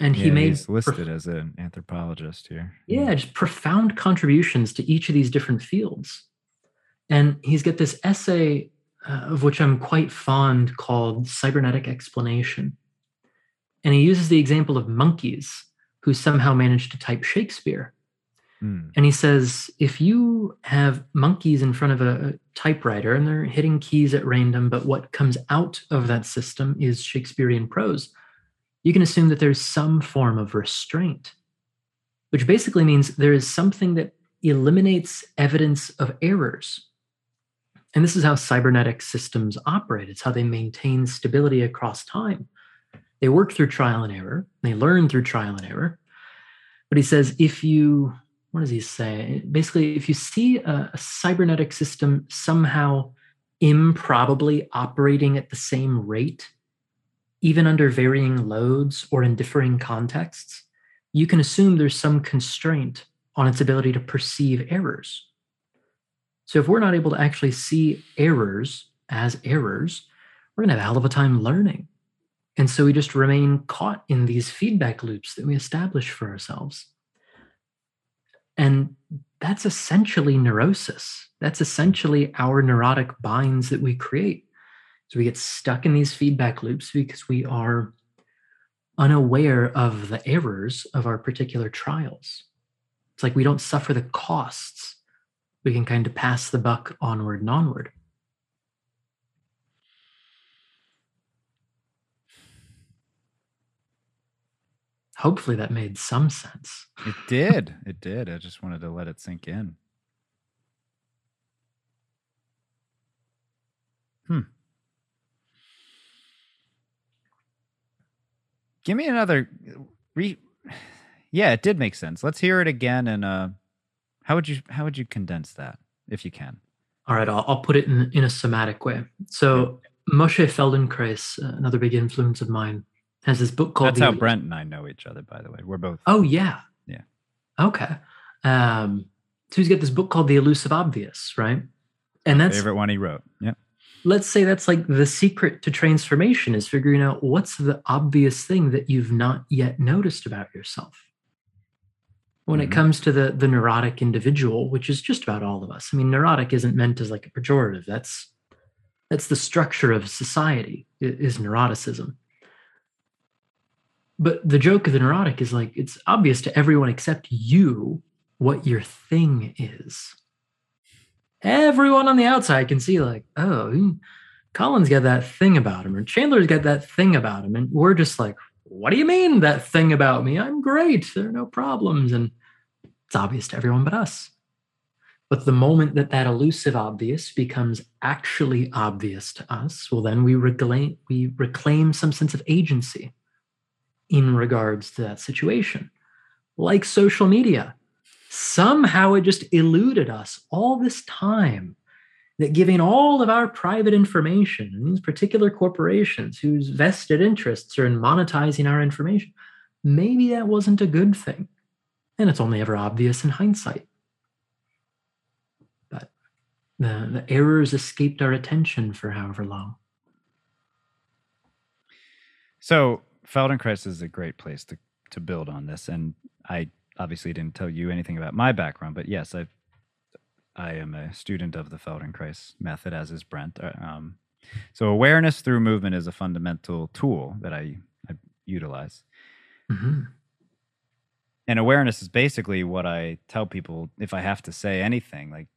and he yeah, made he's listed prof- as an anthropologist here. Yeah, just profound contributions to each of these different fields. And he's got this essay uh, of which I'm quite fond called "Cybernetic Explanation," and he uses the example of monkeys who somehow managed to type Shakespeare. And he says, if you have monkeys in front of a typewriter and they're hitting keys at random, but what comes out of that system is Shakespearean prose, you can assume that there's some form of restraint, which basically means there is something that eliminates evidence of errors. And this is how cybernetic systems operate. It's how they maintain stability across time. They work through trial and error. They learn through trial and error. But he says, if you... What does he say? Basically, if you see a, a cybernetic system somehow improbably operating at the same rate, even under varying loads or in differing contexts, you can assume there's some constraint on its ability to perceive errors. So if we're not able to actually see errors as errors, we're going to have a hell of a time learning. And so we just remain caught in these feedback loops that we establish for ourselves. And that's essentially neurosis. That's essentially our neurotic binds that we create. So we get stuck in these feedback loops because we are unaware of the errors of our particular trials. It's like we don't suffer the costs. We can kind of pass the buck onward and onward. Hopefully that made some sense. It did. It did. I just wanted to let it sink in. Hmm. Give me another. Re- yeah, it did make sense. Let's hear it again. And uh, how would you how would you condense that if you can? All right, I'll, I'll put it in in a somatic way. So Moshe Feldenkrais, another big influence of mine, has this book called... That's the, how Brent and I know each other, by the way. We're both... Oh, yeah. Yeah. Okay. Um, so he's got this book called The Elusive Obvious, right? And that's... Favorite one he wrote. Yeah. Let's say that's like the secret to transformation is figuring out what's the obvious thing that you've not yet noticed about yourself. When mm-hmm. it comes to the, the neurotic individual, which is just about all of us. I mean, neurotic isn't meant as like a pejorative. That's, that's the structure of society is neuroticism. But the joke of the neurotic is like, it's obvious to everyone except you what your thing is. Everyone on the outside can see like, oh, Colin's got that thing about him, or Chandler's got that thing about him. And we're just like, what do you mean that thing about me? I'm great. There are no problems. And it's obvious to everyone but us. But the moment that that elusive obvious becomes actually obvious to us, well, then we reclaim, we reclaim some sense of agency in regards to that situation. Like social media, somehow it just eluded us all this time that giving all of our private information and these particular corporations whose vested interests are in monetizing our information, maybe that wasn't a good thing. And it's only ever obvious in hindsight. But the, the errors escaped our attention for however long. So Feldenkrais is a great place to, to build on this. And I obviously didn't tell you anything about my background, but yes, I I am a student of the Feldenkrais method, as is Brent. Um, so awareness through movement is a fundamental tool that I, I utilize. Mm-hmm. And awareness is basically what I tell people if I have to say anything, like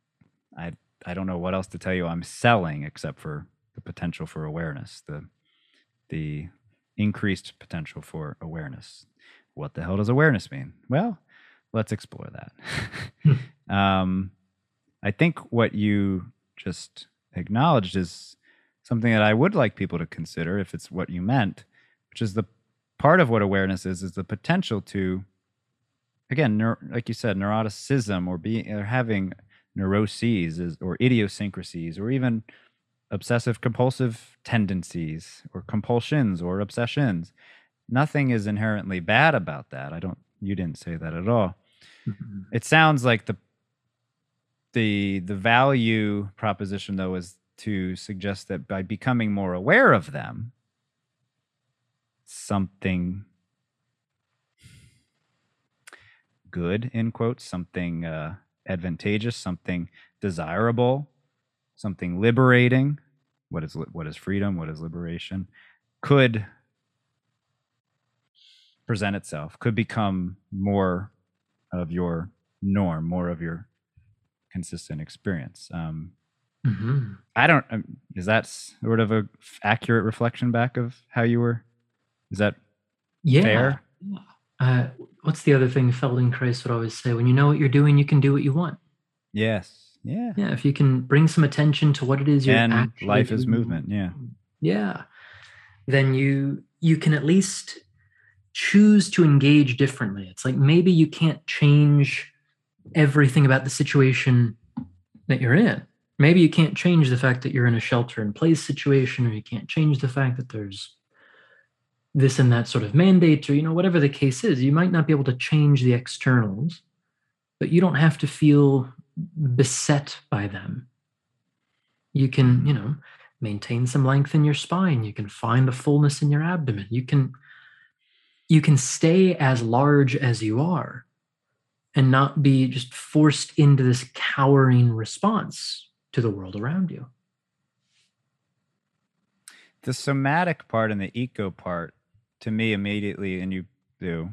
I I don't know what else to tell you I'm selling except for the potential for awareness, the the increased potential for awareness. What the hell does awareness mean? Well, let's explore that. um, I think what you just acknowledged is something that I would like people to consider if it's what you meant, which is the part of what awareness is, is the potential to, again, neuro, like you said, neuroticism or being or having neuroses is, or idiosyncrasies or even obsessive compulsive tendencies or compulsions or obsessions. Nothing is inherently bad about that. I don't, you didn't say that at all. Mm-hmm. It sounds like the the the value proposition though is to suggest that by becoming more aware of them, something good, in quotes, something uh, advantageous, something desirable, something liberating. What is what is freedom? What is liberation? Could present itself, could become more of your norm, more of your consistent experience. Um, mm-hmm. I don't, is that sort of a accurate reflection back of how you were? Is that yeah. fair? Uh, what's the other thing Feldenkrais would always say? When you know what you're doing, you can do what you want. Yes. Yeah. Yeah. If you can bring some attention to what it is you're and actually life doing, is movement. Yeah. Yeah. Then you, you can at least choose to engage differently. It's like maybe you can't change everything about the situation that you're in. Maybe you can't change the fact that you're in a shelter-in-place situation, or you can't change the fact that there's this and that sort of mandate, or, you know, whatever the case is. You might not be able to change the externals, but you don't have to feel beset by them. You can, you know, maintain some length in your spine. You can find a fullness in your abdomen. You can You can stay as large as you are and not be just forced into this cowering response to the world around you. The somatic part and the eco part, to me, immediately, and you do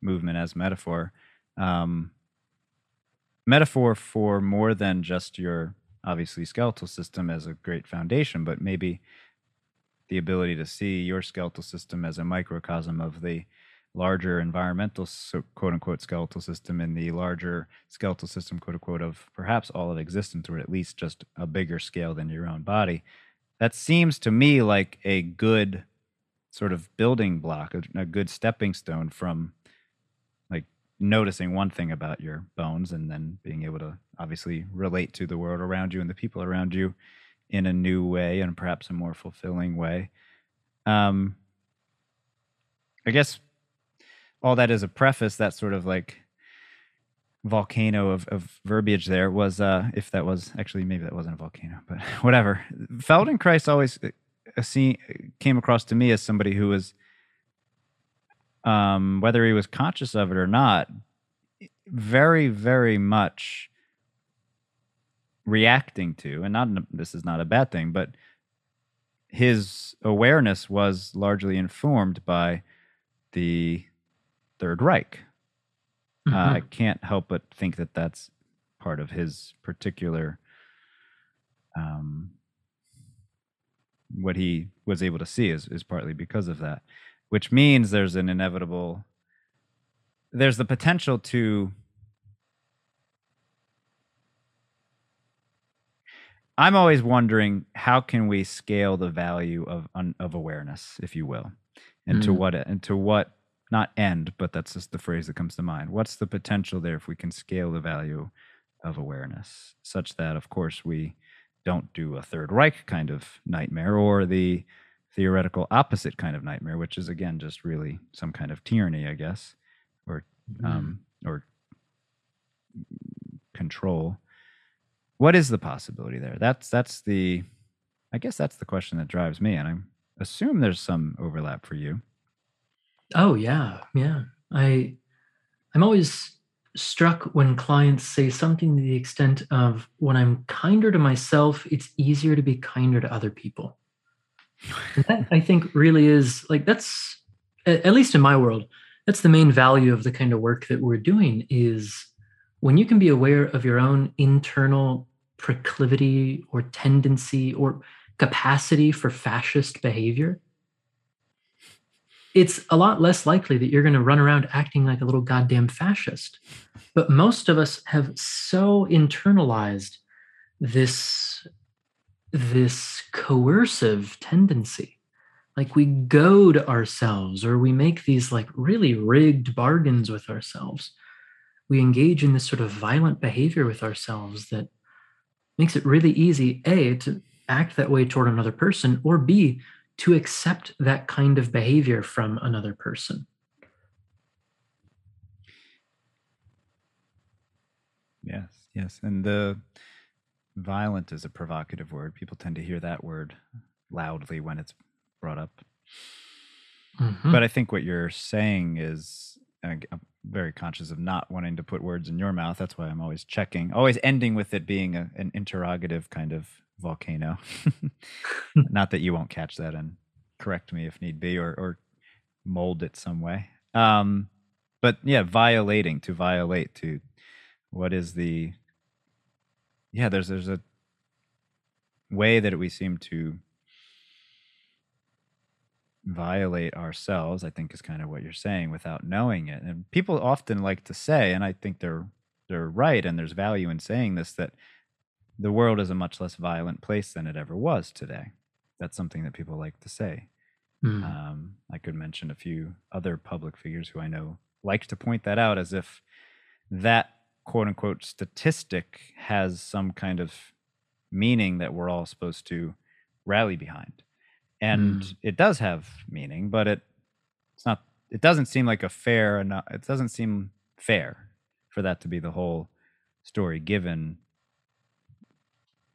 movement as metaphor, um, metaphor for more than just your, obviously, skeletal system as a great foundation, but maybe the ability to see your skeletal system as a microcosm of the larger environmental, so quote unquote, skeletal system, and the larger skeletal system, quote unquote, of perhaps all of existence, or at least just a bigger scale than your own body. That seems to me like a good sort of building block, a, a good stepping stone from like noticing one thing about your bones and then being able to obviously relate to the world around you and the people around you in a new way, and perhaps a more fulfilling way. Um, I guess all that is a preface, that sort of like volcano of, of verbiage there was, uh, if that was, actually, maybe that wasn't a volcano, but whatever. Feldenkrais always uh, see, came across to me as somebody who was, um, whether he was conscious of it or not, very, very much reacting to, and not this is not a bad thing, but his awareness was largely informed by the Third Reich. Mm-hmm. uh, I can't help but think that that's part of his particular um, what he was able to see is, is partly because of that, which means there's an inevitable there's the potential to I'm always wondering, how can we scale the value of of awareness, if you will, and mm-hmm. to what and to what not end, but that's just the phrase that comes to mind. What's the potential there if we can scale the value of awareness, such that, of course, we don't do a Third Reich kind of nightmare or the theoretical opposite kind of nightmare, which is again just really some kind of tyranny, I guess, or mm-hmm. um, or control. What is the possibility there? That's that's the, I guess that's the question that drives me, and I assume there's some overlap for you. Oh yeah, yeah. I, I'm always struck when clients say something to the extent of, "When I'm kinder to myself, it's easier to be kinder to other people." That, I think, really is like that's at least in my world, that's the main value of the kind of work that we're doing is when you can be aware of your own internal proclivity or tendency or capacity for fascist behavior, it's a lot less likely that you're going to run around acting like a little goddamn fascist. But most of us have so internalized this, this coercive tendency. Like we goad ourselves, or we make these like really rigged bargains with ourselves. We engage in this sort of violent behavior with ourselves that makes it really easy, A, to act that way toward another person, or B, to accept that kind of behavior from another person. Yes, yes. And the violent is a provocative word. People tend to hear that word loudly when it's brought up. Mm-hmm. But I think what you're saying is, I'm very conscious of not wanting to put words in your mouth. That's why I'm always checking, always ending with it being a, an interrogative kind of volcano. Not that you won't catch that and correct me if need be, or, or mold it some way. Um, but yeah, violating, to violate, to what is the, yeah, there's, there's a way that we seem to violate ourselves, I think is kind of what you're saying, without knowing it. And people often like to say, and I think they're, they're right, and there's value in saying this, that the world is a much less violent place than it ever was today. That's something that people like to say. Mm. Um, I could mention a few other public figures who I know like to point that out, as if that quote unquote statistic has some kind of meaning that we're all supposed to rally behind. And mm. it does have meaning, but it it's not, it doesn't seem like a fair, it doesn't seem fair for that to be the whole story given.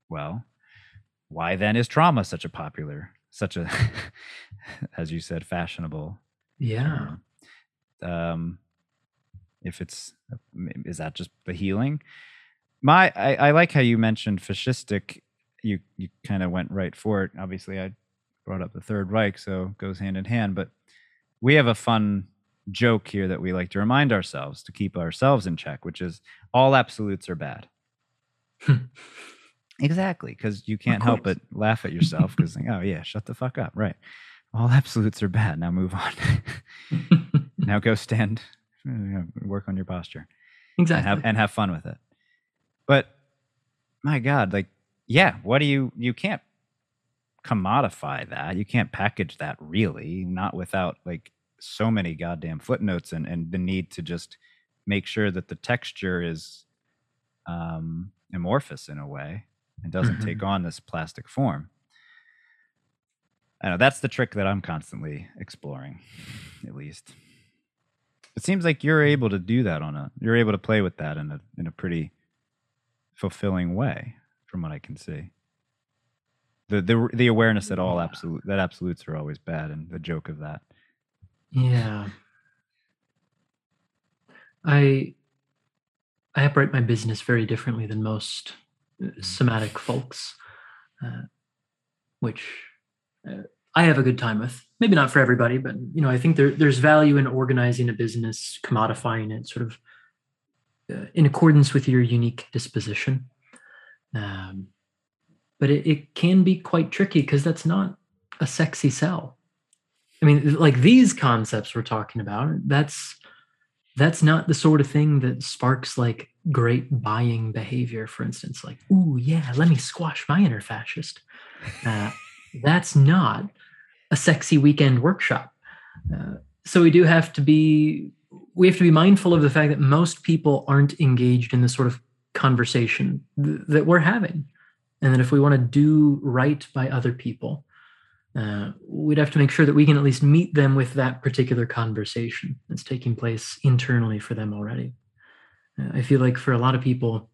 Well, why then is trauma such a popular, such a, as you said, fashionable? Yeah. Um, um, if it's, is that just the healing? My, I, I like how you mentioned fascistic. You, you kind of went right for it. Obviously, I brought up the Third Reich, so it goes hand in hand. But we have a fun joke here that we like to remind ourselves to keep ourselves in check, which is all absolutes are bad. Exactly, because you can't help but laugh at yourself, because like, oh yeah, shut the fuck up, right? All absolutes are bad. Now move on. Now go stand, work on your posture, exactly, and have, and have fun with it. But my God, like, yeah, what do you? You can't commodify that. You can't package that, really, not without like so many goddamn footnotes and and the need to just make sure that the texture is um, amorphous in a way. It doesn't mm-hmm. take on this plastic form. I know that's the trick that I'm constantly exploring, at least. It seems like you're able to do that on a, you're able to play with that in a, in a pretty fulfilling way, from what I can see. The, the, the awareness that all absolute, that absolutes are always bad, and the joke of that. Yeah. I, I operate my business very differently than most somatic folks, uh, which uh, I have a good time with. Maybe not for everybody, but you know, I think there, there's value in organizing a business, commodifying it, sort of uh, in accordance with your unique disposition. Um, but it, it can be quite tricky, because that's not a sexy sell. I mean, like these concepts we're talking about, that's that's not the sort of thing that sparks like great buying behavior, for instance, like, ooh, yeah, let me squash my inner fascist. Uh, that's not a sexy weekend workshop. Uh, so we do have to be, we have to be mindful of the fact that most people aren't engaged in the sort of conversation th- that we're having. And that if we want to do right by other people, Uh, we'd have to make sure that we can at least meet them with that particular conversation that's taking place internally for them already. Uh, I feel like for a lot of people,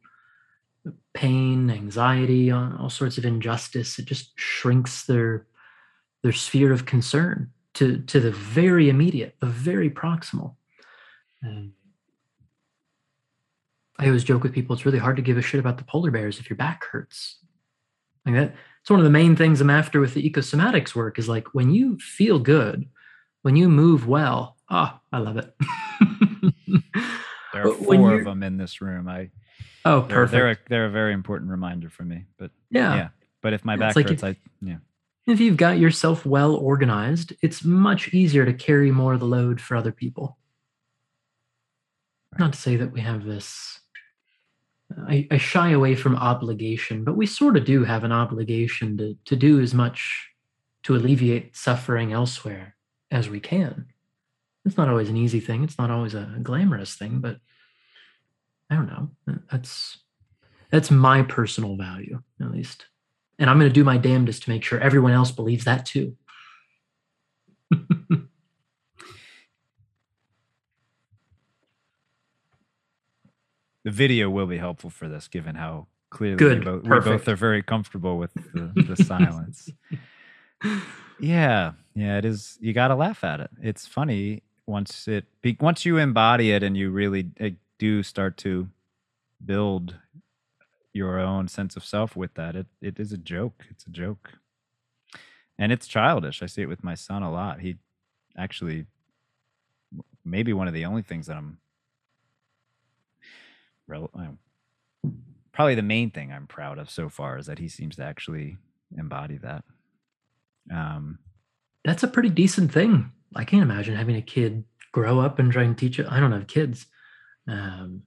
pain, anxiety, all sorts of injustice, it just shrinks their their sphere of concern to, to the very immediate, the very proximal. Um, I always joke with people, it's really hard to give a shit about the polar bears if your back hurts. Like that. It's one of the main things I'm after with the ecosomatics work, is like when you feel good, when you move well, ah, oh, I love it. There are four of them in this room. I Oh, perfect. They're, they're, a, they're a very important reminder for me. But yeah, yeah. But if my back like hurts, if, I yeah. If you've got yourself well organized, it's much easier to carry more of the load for other people. Right. Not to say that we have this. I, I shy away from obligation, but we sort of do have an obligation to to do as much to alleviate suffering elsewhere as we can. It's not always an easy thing. It's not always a glamorous thing, but I don't know. That's that's my personal value, at least. And I'm going to do my damnedest to make sure everyone else believes that too. The video will be helpful for this, given how clearly Good, we, both, we both are very comfortable with the, the silence. Yeah. Yeah, it is. You got to laugh at it. It's funny once it, once you embody it and you really do start to build your own sense of self with that. It, it is a joke. It's a joke. And it's childish. I see it with my son a lot. He actually, maybe one of the only things that I'm, probably the main thing I'm proud of so far is that he seems to actually embody that. Um, That's a pretty decent thing. I can't imagine having a kid grow up and try and teach it. I don't have kids. Um,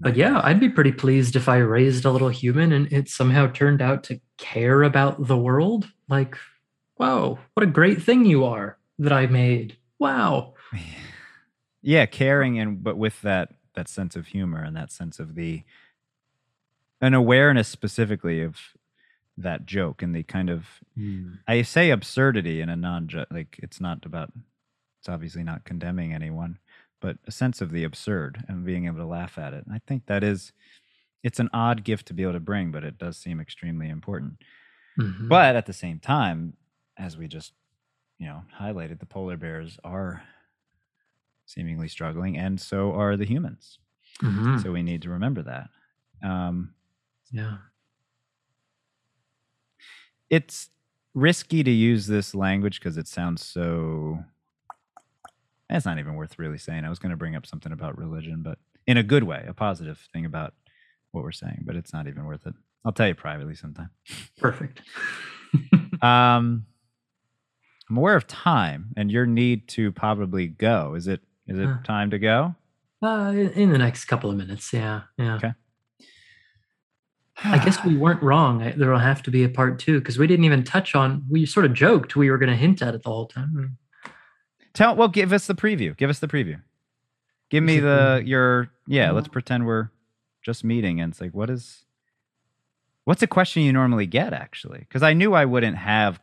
but yeah, I'd be pretty pleased if I raised a little human and it somehow turned out to care about the world. Like, wow, what a great thing you are that I made. Wow. Yeah, caring, and but with that that sense of humor and that sense of the, an awareness specifically of that joke and the kind of, mm. I say absurdity in a non, like it's not about, it's obviously not condemning anyone, but a sense of the absurd and being able to laugh at it. And I think that is, it's an odd gift to be able to bring, but it does seem extremely important. Mm-hmm. But at the same time, as we just, you know, highlighted, the polar bears are seemingly struggling, and so are the humans. Mm-hmm. So we need to remember that. Um, yeah. It's risky to use this language because it sounds so... It's not even worth really saying. I was going to bring up something about religion, but in a good way, a positive thing about what we're saying, but it's not even worth it. I'll tell you privately sometime. Perfect. um, I'm aware of time and your need to probably go. Is it is it uh, time to go? Uh, in the next couple of minutes, yeah. yeah. Okay. I guess we weren't wrong. I, there'll have to be a part two because we didn't even touch on, we sort of joked we were going to hint at it the whole time. Tell, well, give us the preview. Give us the preview. Give me the, your, yeah, let's pretend we're just meeting. And it's like, what is, what's a question you normally get, actually? Because I knew I wouldn't have.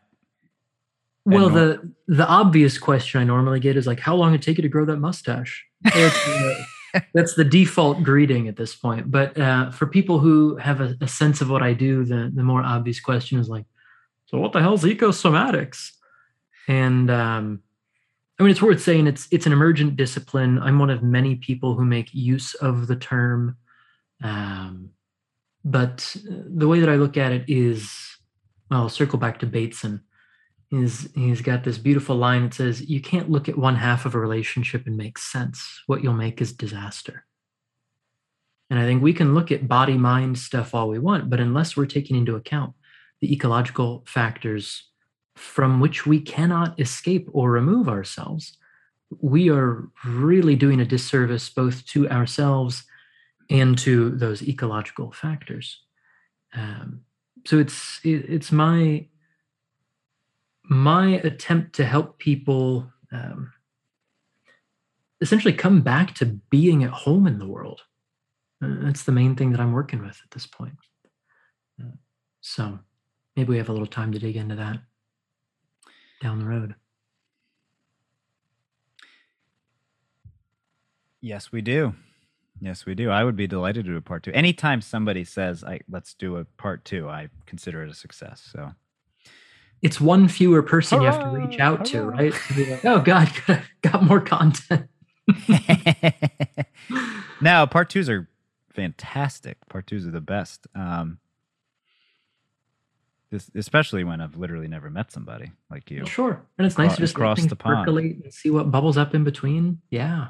Well, the, the obvious question I normally get is like, how long did it take you to grow that mustache? It's, uh, that's the default greeting at this point. But uh, for people who have a, a sense of what I do, the, the more obvious question is like, so what the hell's ecosomatics? And, um, I mean, it's worth saying it's it's an emergent discipline. I'm one of many people who make use of the term. Um, but the way that I look at it is, well, I'll circle back to Bateson. Is he's got this beautiful line that says, you can't look at one half of a relationship and make sense. What you'll make is disaster. And I think we can look at body-mind stuff all we want, but unless we're taking into account the ecological factors from which we cannot escape or remove ourselves, we are really doing a disservice both to ourselves and to those ecological factors. Um, so it's it, it's my my attempt to help people um, essentially come back to being at home in the world. Uh, that's the main thing that I'm working with at this point. Uh, so maybe we have a little time to dig into that down the road. Yes, we do. Yes, we do. I would be delighted to do a part two. Anytime somebody says, I, let's do a part two, I consider it a success. So it's one fewer person Hurrah! You have to reach out Hurrah! To, right? To be like, oh God, got more content. Now, part twos are fantastic. Part twos are the best. Um, This, especially when I've literally never met somebody like you. Sure. And it's nice to just cross the pond and see what bubbles up in between. Yeah.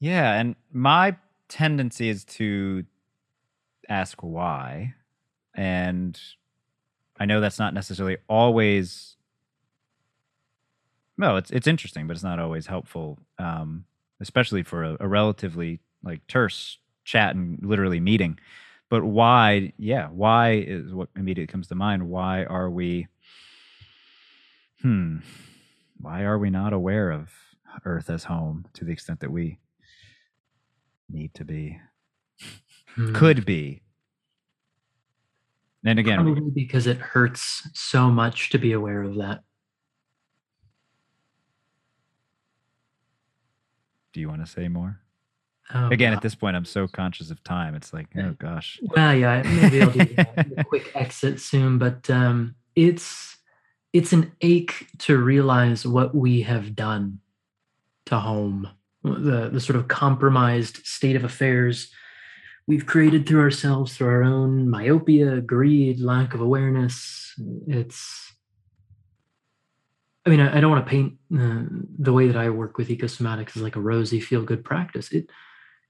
Yeah. And my tendency is to ask why. And I know that's not necessarily always, no, it's it's interesting, but it's not always helpful, um, especially for a, a relatively like terse chat and literally meeting. But why, yeah, why is what immediately comes to mind. Why are we, hmm, why are we not aware of Earth as home to the extent that we need to be, hmm. could be? And again, probably because it hurts so much to be aware of that. Do you want to say more? Oh, Again, God. At this point, I'm so conscious of time. It's like, oh gosh. Well, yeah, maybe I'll do a quick exit soon, but um, it's it's an ache to realize what we have done to home, the the sort of compromised state of affairs we've created through ourselves, through our own myopia, greed, lack of awareness. It's, I mean, I, I don't want to paint uh, the way that I work with ecosomatics as like a rosy feel-good practice. It,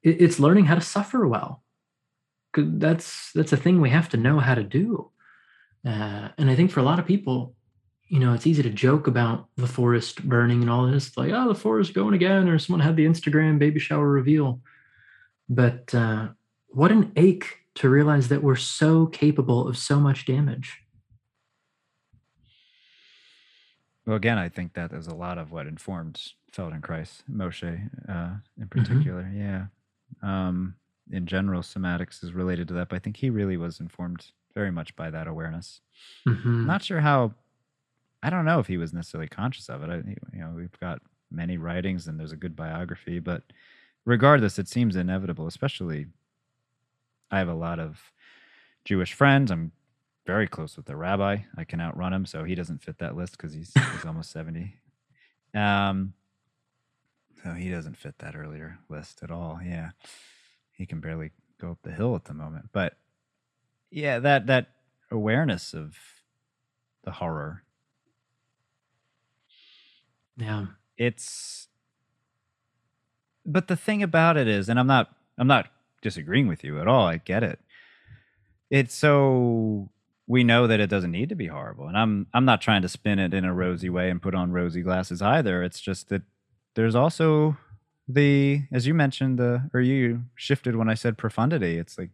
it it's learning how to suffer well. That's that's a thing we have to know how to do. Uh, and I think for a lot of people, you know, it's easy to joke about the forest burning and all this, like, oh, the forest going again, or someone had the Instagram baby shower reveal. But uh, what an ache to realize that we're so capable of so much damage. Well, again, I think that is a lot of what informed Feldenkrais, Moshe uh, in particular. Mm-hmm. Yeah. Um, in general, somatics is related to that, but I think he really was informed very much by that awareness. Mm-hmm. Not sure how, I don't know if he was necessarily conscious of it. I, you know, we've got many writings and there's a good biography, but regardless, it seems inevitable, especially I have a lot of Jewish friends. I'm very close with the rabbi. I can outrun him, so he doesn't fit that list because he's, he's almost seventy. Um, so he doesn't fit that earlier list at all. Yeah, he can barely go up the hill at the moment. But yeah, that that awareness of the horror. Yeah, it's. But the thing about it is, and I'm not, I'm not. disagreeing with you at all. I get it. It's so we know that it doesn't need to be horrible. And I'm I'm not trying to spin it in a rosy way and put on rosy glasses either. It's just that there's also the, as you mentioned, the or you shifted when I said profundity. It's like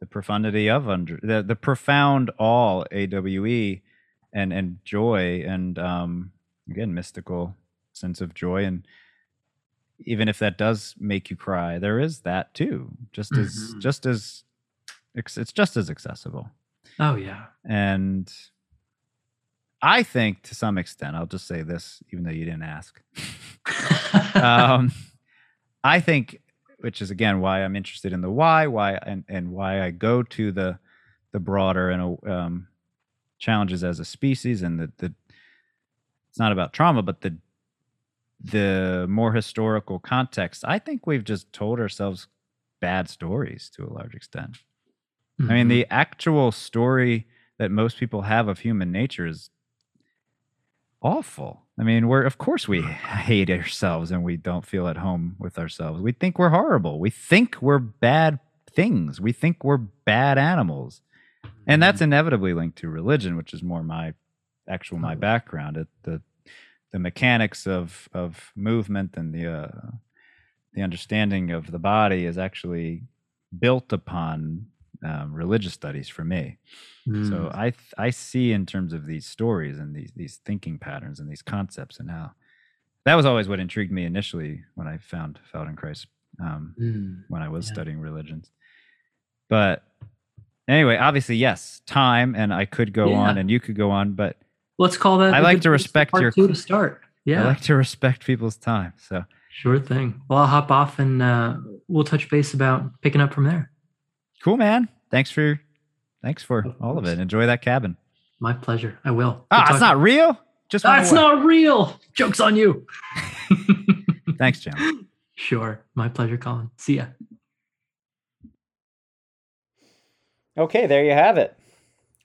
the profundity of under the, the profound all A W E and and joy and um again mystical sense of joy. And even if that does make you cry, there is that too. Just mm-hmm. as, just as, it's just as accessible. Oh yeah. And I think to some extent, I'll just say this, even though you didn't ask. um, I think, which is again why I'm interested in the why, why, and and why I go to the the broader and um, challenges as a species, and the the it's not about trauma, but the. the more historical context, I think we've just told ourselves bad stories to a large extent. Mm-hmm. I mean, the actual story that most people have of human nature is awful. I mean, we're, of course we hate ourselves and we don't feel at home with ourselves. We think we're horrible. We think we're bad things. We think we're bad animals. And that's inevitably linked to religion, which is more my actual, my background at the, the mechanics of, of movement and the uh, the understanding of the body is actually built upon um, religious studies for me. Mm. So I th- I see in terms of these stories and these these thinking patterns and these concepts, and how that was always what intrigued me initially when I found Feldenkrais um, mm. when I was yeah. studying religions. But anyway, obviously, yes, time, and I could go yeah. on, and you could go on, but. Let's call that. I like to respect your part two to start. Yeah, I like to respect people's time. So sure thing. Well, I'll hop off and uh, we'll touch base about picking up from there. Cool, man. Thanks for, thanks for all of it. Enjoy that cabin. My pleasure. I will. Ah, it's not real. Just that's not real. Joke's on you. Thanks, Jim. Sure, my pleasure, Colin. See ya. Okay, there you have it.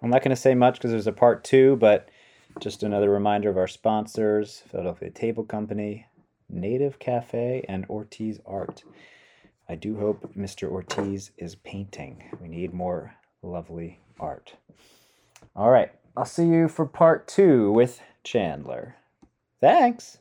I'm not going to say much because there's a part two, but. Just another reminder of our sponsors, Philadelphia Table Company, Native Cafe, and Ortiz Art. I do hope Mister Ortiz is painting. We need more lovely art. All right. I'll see you for part two with Chandler. Thanks.